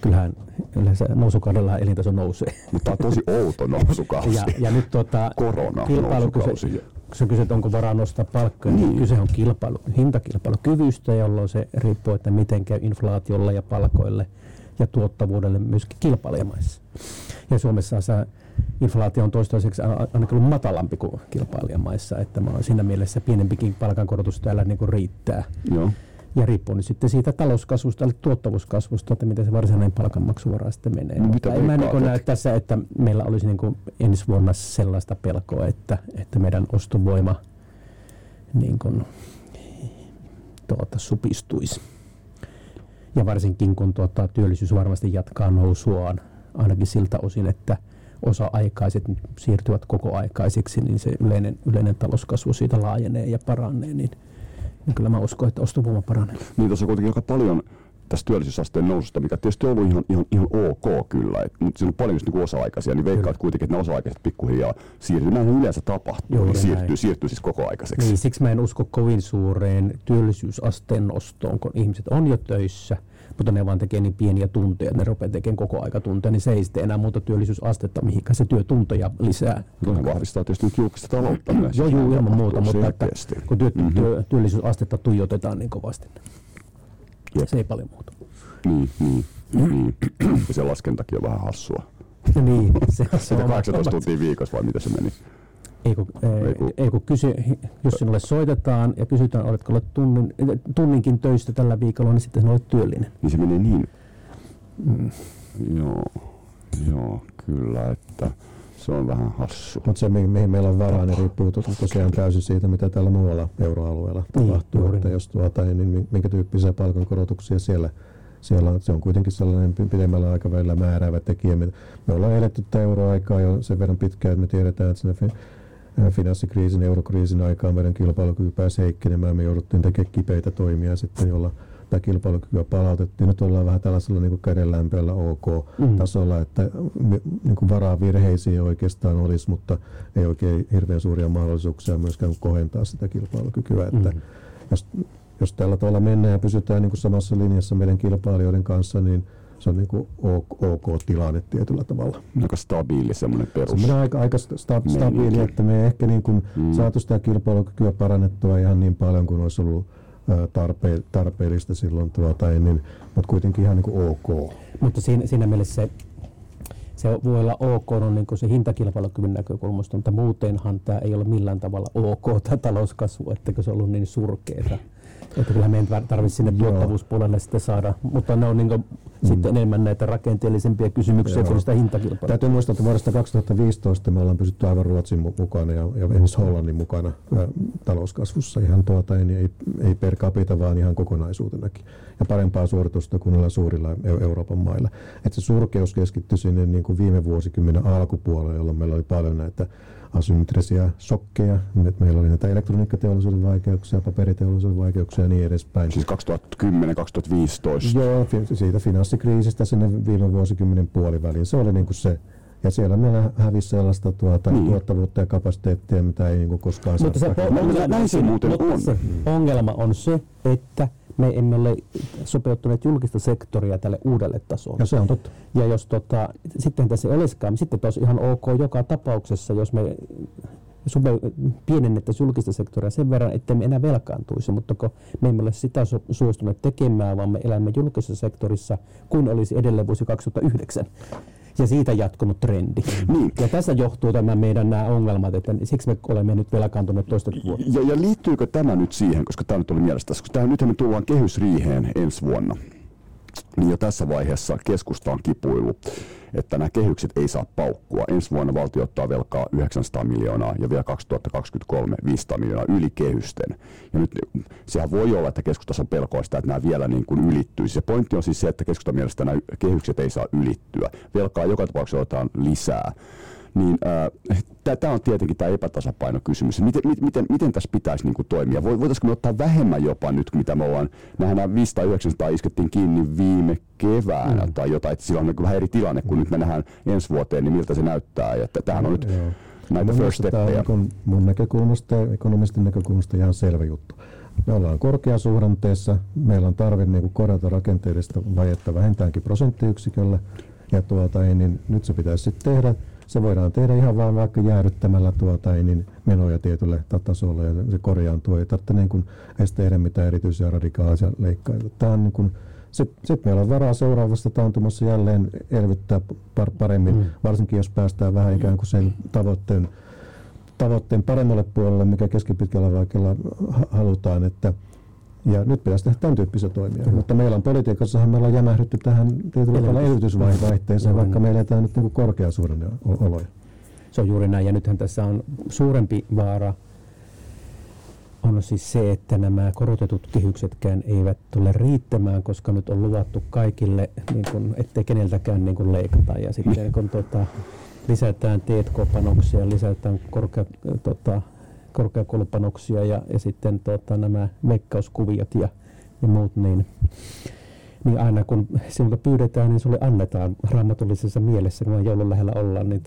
kyllähän yleensä nousukaudella elintaso nousee. Mutta on tosi outo nousukausi. Ja nyt korona nousukausi. Jos kysyt, onko varaa nostaa palkkoja, niin kyse on hintakilpailukyvystä, jolloin se riippuu, että miten käy inflaatiolle ja palkoille ja tuottavuudelle myöskin kilpailijamaissa. Ja Suomessa se inflaatio on toistaiseksi ainakin matalampi kuin kilpailijamaissa, että siinä mielessä pienempikin palkankorotus täällä niin kuin riittää. Joo. Ja riippuu nyt sitten siitä talouskasvusta, eli tuottavuuskasvusta, että miten se varsinainen palkanmaksuvara sitten menee. Mutta en mä niin näe tässä, että meillä olisi niin ensi vuonna sellaista pelkoa, että meidän ostovoima niin kuin, supistuisi. Ja varsinkin kun työllisyys varmasti jatkaa nousuaan, ainakin siltä osin, että osa-aikaiset siirtyvät kokoaikaisiksi, niin se yleinen talouskasvu siitä laajenee ja paranee. Niin kyllä mä uskon, että ostovoima paranee. Niin tuossa on kuitenkin aika paljon tästä työllisyysasteen noususta, mikä tietysti on ollut ihan ok kyllä. Mutta siinä on paljon just osa-aikaisia, niin veikkaat kuitenkin, että ne osa-aikaiset pikkuhiljaa siirtyy. Näinhän yleensä tapahtuu, joo, siirtyy siis kokoaikaiseksi. Niin, siksi mä en usko kovin suureen työllisyysasteen nostoon, kun ihmiset on jo töissä, mutta ne vaan tekee niin pieniä tunteja, ne rupeaa tekemään koko aika tunteja, niin se ei sitten enää muuta työllisyysastetta, mihinkä se työtunteja lisää. Tuohan vahvistaa tietysti nyt julkista taloutta myös. Joo, ilman muuta, mutta kun työllisyysastetta tuijotetaan niin kovasti, se ei paljon muuta. Niin. Ja se laskentakin on vähän hassua. Niin, se on 18 tuntia viikossa, vai mitä se meni? Ei kun kysy, jos sinulle soitetaan ja kysytään, oletko ollut tunninkin töistä tällä viikolla, niin sitten sinä olet työllinen. Niin se menee niin. Joo, kyllä, että se on vähän hassu. Mutta se, mihin meillä on varaa, niin riippuu tosiaan täysin siitä, mitä täällä muualla euroalueella tapahtuu. Niin, että jos niin minkä tyyppisiä palkankorotuksia siellä se on kuitenkin sellainen pidemmällä aikavälillä määräävä tekijä. Me ollaan eletty tätä euroaikaa jo sen verran pitkään, että me tiedetään, että sinne finanssikriisin, eurokriisin aikaan meidän kilpailukyky pääsi heikkenemään. Me jouduttiin tekemään kipeitä toimia sitten, jolla tämä kilpailukykyä palautettiin. Nyt ollaan vähän tällaisella niin kuin kädenlämpöllä OK-tasolla, että niin kuin varaa virheisiin oikeastaan olisi, mutta ei oikein hirveän suuria mahdollisuuksia myöskään kohentaa sitä kilpailukykyä. Että jos tällä tavalla mennään ja pysytään niin kuin samassa linjassa meidän kilpailijoiden kanssa, niin se on niin kuin OK-tilanne tietyllä tavalla. Aika stabiili semmoinen perus. Se on aika stabiili, että me ei ehkä niin kuin saatu sitä kilpailukykyä parannettua ihan niin paljon kuin olisi ollut tarpeellista silloin ennen, mutta kuitenkin ihan niin kuin OK. Mutta siinä mielessä se voi olla OK, on niin kuin se hintakilpailukyvyn näkökulmasta, mutta muutenhan tämä ei ole millään tavalla OK tämä talouskasvu, etteikö se ollut niin surkeeta. Että kyllähän meidän tarvitsisi sinne tuottavuuspuolelle sitten saada, mutta ne on niin kuin sitten enemmän näitä rakenteellisempia kysymyksiä kuin sitä hintakilpailua. Täytyy muistaa, että vuodesta 2015 me ollaan pysytty aivan Ruotsin mukana ja esimerkiksi Hollannin mukana talouskasvussa ihan ei per capita, vaan ihan kokonaisuutenakin. Ja parempaa suoritusta kuin näillä suurilla Euroopan mailla. Että se surkeus keskittyi sinne niin kuin viime vuosikymmenen alkupuolelle, jolloin meillä oli paljon näitä asymmetrisiä shokkeja. Meillä oli näitä elektroniikkateollisuuden vaikeuksia, paperiteollisuuden vaikeuksia ja niin edespäin. Siis 2010-2015? Joo, siitä finanssikriisistä sinne viime vuosikymmenen puoliväliin. Se oli niin kuin se. Ja siellä meillä hävisi sellaista tuottavuutta ja kapasiteettia, mitä ei niin kuin koskaan saada. Mutta ongelma on se, että me emme ole sopeutuneet julkista sektoria tälle uudelle tasolle. Ja se on totta. Ja jos sitten tässä ei olisikaan, sitten olisi ihan ok joka tapauksessa, jos me pienennettäisiin julkista sektoria sen verran, ettei me enää velkaantuisi. Mutta kun me emme ole sitä suostuneet tekemään, vaan me elämme julkisessa sektorissa, kun olisi edelleen vuosi 2009. Ja siitä jatkunut trendi. Niin. Ja tässä johtuu tämä meidän nämä ongelmat, että siksi me olemme nyt velkaantuneet toista vuotta. Ja liittyykö tämä nyt siihen, koska tämä nyt oli mielestä, koska nyt me tullaan kehysriiheen ensi vuonna. Niin jo tässä vaiheessa keskusta on kipuillut, että nämä kehykset ei saa paukkua. Ensi vuonna valtio ottaa velkaa 900 miljoonaa ja vielä 2023 500 miljoonaa yli kehysten. Ja nyt sehän voi olla, että keskustassa on pelkoa sitä, että nämä vielä niin kuin ylittyisi. Se pointti on siis se, että keskustan mielestä nämä kehykset ei saa ylittyä. Velkaa joka tapauksessa otetaan lisää. Niin, tämä on tietenkin tämä epätasapainokysymys. Miten tässä pitäisi niin kuin toimia? Voitaisiinko me ottaa vähemmän jopa nyt, mitä me ollaan? Nähdään 500-900 iskettiin kiinni viime keväänä tai jotain. Sillä on vähän eri tilanne, kun nyt me nähdään ensi vuoteen, niin miltä se näyttää. Ja tämähän on nyt näitä first steppeja. Tämä on mun näkökulmasta ja ekonomistin näkökulmasta ihan selvä juttu. Me ollaan korkeasuhdanteessa. Meillä on tarve niin korjata rakenteellista vajetta vähintäänkin prosenttiyksiköllä. Ja niin nyt se pitäisi sitten tehdä. Se voidaan tehdä ihan vaan vaikka jäädyttämällä menoja tietylle tasolle ja se korjaantuu. Ei tarvitse niin kuin edes tehdä mitään erityisiä radikaalisia leikkaita. Tämä on niin kuin Sitten meillä on varaa seuraavassa taantumassa jälleen elvyttää paremmin, varsinkin jos päästään vähän ikään kuin sen tavoitteen paremmalle puolelle, mikä keskipitkällä vaikella halutaan. Ja nyt pitäisi tehdä tämän tyyppisiä toimia. Kyllä. Mutta meillä on politiikassahan, meillä on jämähdytty tähän tietyllä tavalla elvytysvaihteeseen, vaikka meillä ei tämä nyt niin korkeasuhdanne oloja. Se on juuri näin, ja nythän tässä on suurempi vaara on siis se, että nämä korotetut kehyksetkään eivät tule riittämään, koska nyt on luvattu kaikille, niin kun, ettei keneltäkään niin kun leikata. Ja sitten kun lisätään T&K-panoksia, lisätään korkeakoulupanoksia ja sitten nämä leikkauskuviot ja muut, niin aina kun sinulta pyydetään, niin sulle annetaan raamatullisessa mielessä, kun joulun lähellä ollaan, niin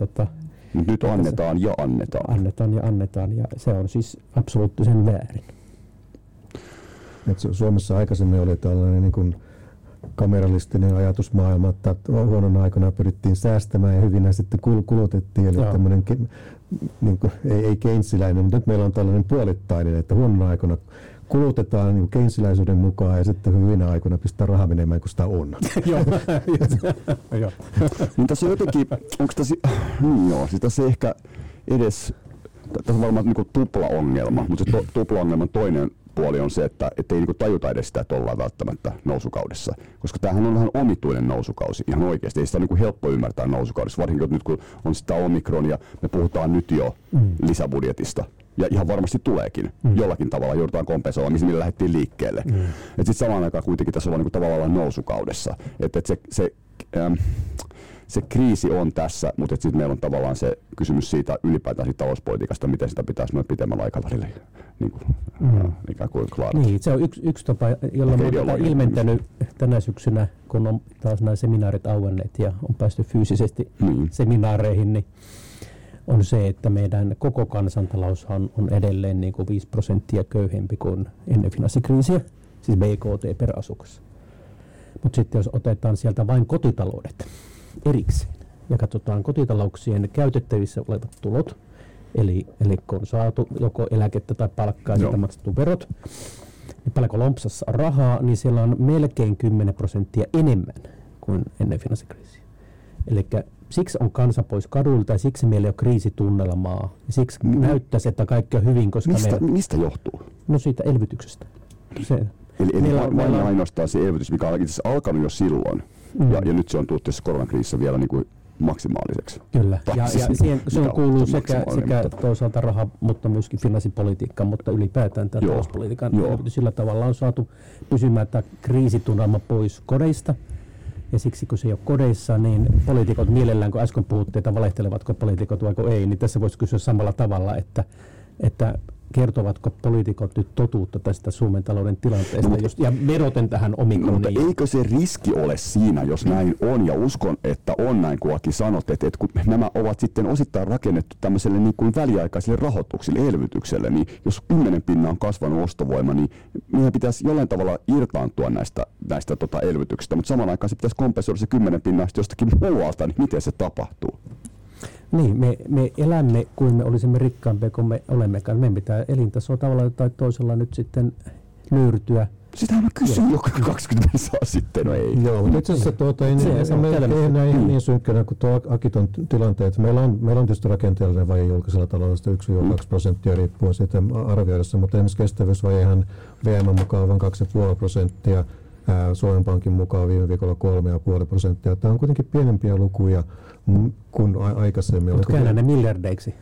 nyt annetaan ja annetaan. Annetaan ja annetaan, ja se on siis absoluuttisen väärin. Et Suomessa aikaisemmin oli tällainen niin kuin kameralistinen ajatusmaailma, että huonona aikana pyrittiin säästämään ja hyvinä sitten kulutettiin. Eli tämmöinen, niin kuin, ei keynesiläinen, mutta nyt meillä on tällainen puolittainen, että huonona aikana kulutetaan niin keynesiläisyyden mukaan ja sitten hyvinä aikoina pistää rahaa menemään, kun sitä on. Tässä on jotenkin, onko tässä, tässä ehkä edes, tässä on varmaan tuplaongelma, mutta se tuplaongelman toinen puoli on se, että ei tajuta edes sitä, että ollaan välttämättä nousukaudessa. Koska tämähän on vähän omituinen nousukausi ihan oikeasti. Ei sitä helppo ymmärtää nousukaudessa, varsinkin nyt kun on sitä omikronia, me puhutaan nyt jo lisäbudjetista. Ja ihan varmasti tuleekin. Jollakin tavalla joudutaan kompensoimaan, missä niillä lähdettiin liikkeelle. Et sit samaan aikaan kuitenkin tässä on tavallaan nousukaudessa. Et se kriisi on tässä, mutta sitten meillä on tavallaan se kysymys siitä ylipäätään siitä talouspolitiikasta, miten sitä pitäisi pitemmällä aikavälillä ikään kuin klaarata. Niin, se on yksi tapa, jolla me olemme ilmentänyt tänä syksynä, kun on taas nämä seminaarit auenneet ja on päästy fyysisesti seminaareihin, niin on se, että meidän koko kansantalous on edelleen 5% köyhempi kuin ennen finanssikriisiä, siis BKT per asukas. Mutta sitten jos otetaan sieltä vain kotitaloudet erikseen ja katsotaan kotitalouksien käytettävissä olevat tulot, eli kun on saatu joko eläkettä tai palkkaa, siitä maksettu verot, niin paljonko lompsassa on rahaa, niin siellä on melkein 10% enemmän kuin ennen finanssikriisiä. Elikkä siksi on kansa pois kaduilta ja siksi meillä ei ole kriisitunnelmaa. Siksi näyttäisi, että kaikki on hyvin, koska mistä johtuu? No siitä elvytyksestä. Eli vain ainoastaan se elvytys, mikä on itse alkanut jo silloin. Ja nyt se on tullut tässä koronakriisissä vielä maksimaaliseksi. Kyllä. Se kuuluu sekä toisaalta raha, mutta myöskin finanssipolitiikka, mutta ylipäätään tämä talouspolitiikan elvytys. Sillä tavalla on saatu pysymään tämä kriisitunnelma pois kodeista. Ja siksi, kun se ei ole kodeissa, niin poliitikot mielellään, kun äsken puhutte, että valehtelevatko poliitikot vai ei, niin tässä voisi kysyä samalla tavalla, että kertovatko poliitikot nyt totuutta tästä Suomen talouden tilanteesta, ja vedoten tähän omikroniin. Mutta eikö se riski ole siinä, jos näin on, ja uskon, että on näin, kun Aki sanot, että kun nämä ovat sitten osittain rakennettu tämmöiselle väliaikaiselle rahoitukselle, elvytykselle, niin jos 10% on kasvanut ostovoima, niin meidän pitäisi jollain tavalla irtaantua näistä elvytyksistä, mutta samaan aikaan se pitäisi kompensoida se 10% jostakin muualta, niin miten se tapahtuu? Niin, me elämme kuin me olisimme rikkaampia kuin me olemmekaan. Meidän pitää elintasoa tavalla tai toisella nyt sitten nöyrtyä. Sitähän mä kysyin joka 20 saa sitten, no ei. Joo, mutta itse asiassa ei enää ihan niin synkkänä kuin tuo Akiton tilanteet. Meillä on tietysti rakenteellinen vaje julkisella taloudesta 1-2% riippuen siitä arvioidessa, mutta esimerkiksi kestävyysvajehan VM:n mukaan on 2,5%. Suomen Pankin mukaan viime viikolla 3,5%. Tämä on kuitenkin pienempiä lukuja kuin aikaisemmin. Mutta käännä ne miljardeiksi.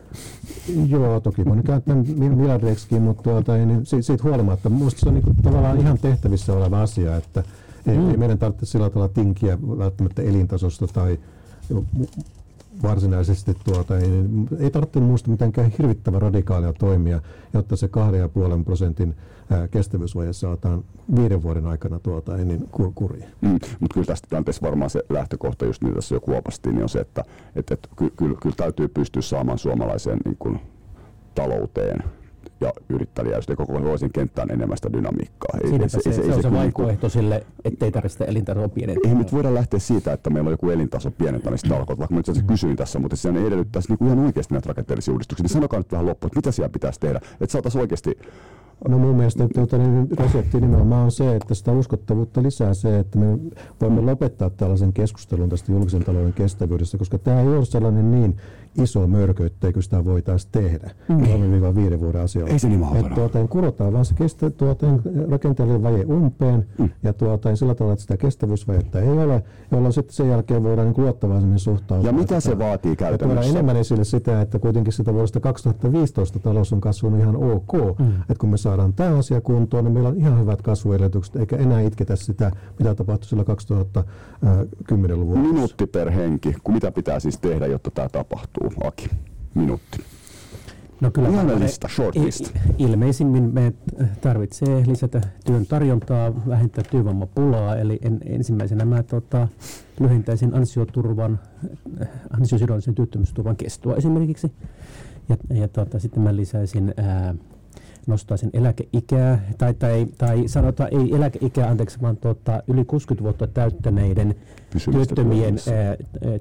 Joo, toki voin kääntää miljardeiksikin, mutta siitä huolimatta. Minusta se on tavallaan ihan tehtävissä oleva asia, että ei meidän tarvitse sillä tavalla tinkiä välttämättä elintasosta tai varsinaisesti ei tarvitse muista mitenkään hirvittävän radikaalia toimia, jotta se 2,5% kestävyysvaje saadaan 5 vuoden aikana ennen kuriin. Mutta kyllä tästä tilanteessa varmaan se lähtökohta, just niin tässä jo kuopastiin, niin on se, että kyllä täytyy pystyä saamaan suomalaiseen talouteen ja yrittäjäystä ja koko toisen kenttään enemmän sitä dynamiikkaa. Se on se vaihtoehto sille, ettei tarvitse sitä elintasoa pienentää. Ei nyt voida lähteä siitä, että meillä on joku elintaso pienentämistä tarkoittaa, vaikka mä nyt kysyin tässä, mutta se edellyttäisi ihan oikeasti näitä rakenteellisia uudistuksia. Niin sanokaa nyt vähän loppuun, että mitä siellä pitäisi tehdä, että saataisiin oikeasti No mun mielestä resepti nimenomaan on se, että sitä uskottavuutta lisää se, että me voimme lopettaa tällaisen keskustelun tästä julkisen talouden kestävyydestä, koska tämä ei ole sellainen niin iso mörkö, etteikö sitä voitaisiin tehdä. 3-5 vuoden asialla. Ei se niin mahdollista. Kurotaan vaan se rakenteellinen vaje umpeen ja sillä tavalla, että sitä kestävyysvajetta ei ole, jolloin sitten sen jälkeen voidaan niin luottavaisemmin suhtautua. Ja mitä se vaatii käytännössä? Voidaan enemmän esille sitä, että kuitenkin sitä vuodesta 2015 talous on kasvanut ihan ok. Että kun me saadaan tämä asia kuntoon, niin meillä on ihan hyvät kasvuedellytykset, eikä enää itketä sitä, mitä tapahtui sillä 2010-luvulla. Minuutti per henki. Mitä pitää siis tehdä, jotta tämä tapahtuu, Aki? Minuutti. No kyllä ilmeisimmin me tarvitsee lisätä työn tarjontaa, vähentää työvoimapulaa, eli ensimmäisenä mä lyhentäisin ansiosidonnaisen työttömyysturvan kestoa esimerkiksi, sitten mä lisäisin nostaisin eläkeikää, tai sanotaan ei eläkeikää, anteeksi, vaan yli 60 vuotta täyttäneiden työttömien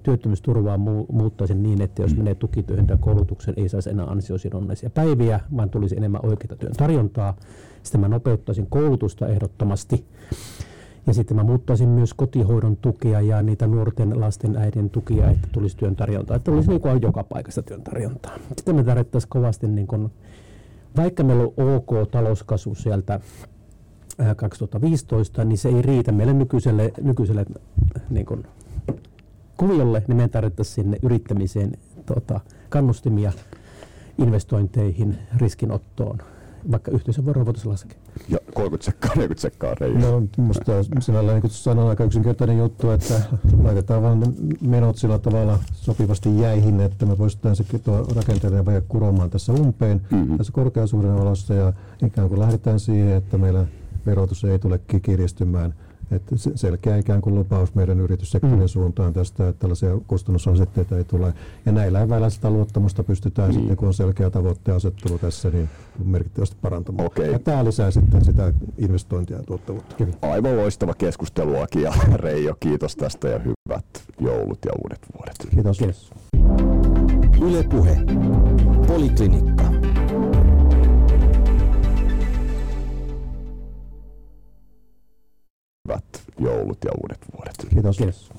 työttömyysturvaa muuttaisin niin, että jos menee tukityöhön tai koulutukseen, ei saisi enää ansiosidonnaisia päiviä, vaan tulisi enemmän oikeaa työn tarjontaa. Sitten mä nopeuttaisin koulutusta ehdottomasti. Ja sitten mä muuttaisin myös kotihoidon tukea ja niitä nuorten lasten äidien tukia, että tulisi työn tarjontaa. Että olisi niin kuin joka paikassa työn tarjontaa. Sitten me tarvittaisiin kovasti niin kuin, vaikka meillä on ok talouskasvu sieltä 2015, niin se ei riitä meille nykyiselle niin kuin kuviolle, niin meidän tarvittaisiin sinne yrittämiseen kannustimia investointeihin, riskinottoon, vaikka yhteisöveroa voitaisiin laskea. Ja 30 sekkaa Reijo. No minusta sinällään niin sanon aika yksinkertainen juttu, että laitetaan vaan menot sillä tavalla sopivasti jäihin, että me voisimme rakenteellinen vaje kuromaan tässä umpeen tässä korkeasuhdanteen olossa ja ikään kuin lähdetään siihen, että meillä verotus ei tule kiristymään. Että selkeä ikään kuin lupaus meidän yrityssektorin suuntaan tästä, että tällaisia kustannusasetteita ei tule. Ja näillä eväillä sitä luottamusta pystytään sitten, kun on selkeä tavoitteen asettelu tässä, niin merkittävästi parantamaan. Okay. Ja tämä lisää sitten sitä investointia ja tuottavuutta. Aivan loistava keskustelu, Aki ja Reijo. Kiitos tästä ja hyvät joulut ja uudet vuodet. Kiitos. Kiitos. Yle Puhe. Poliklinikka. Hyvät joulut ja uudet vuodet. Kiitos. Kiitos.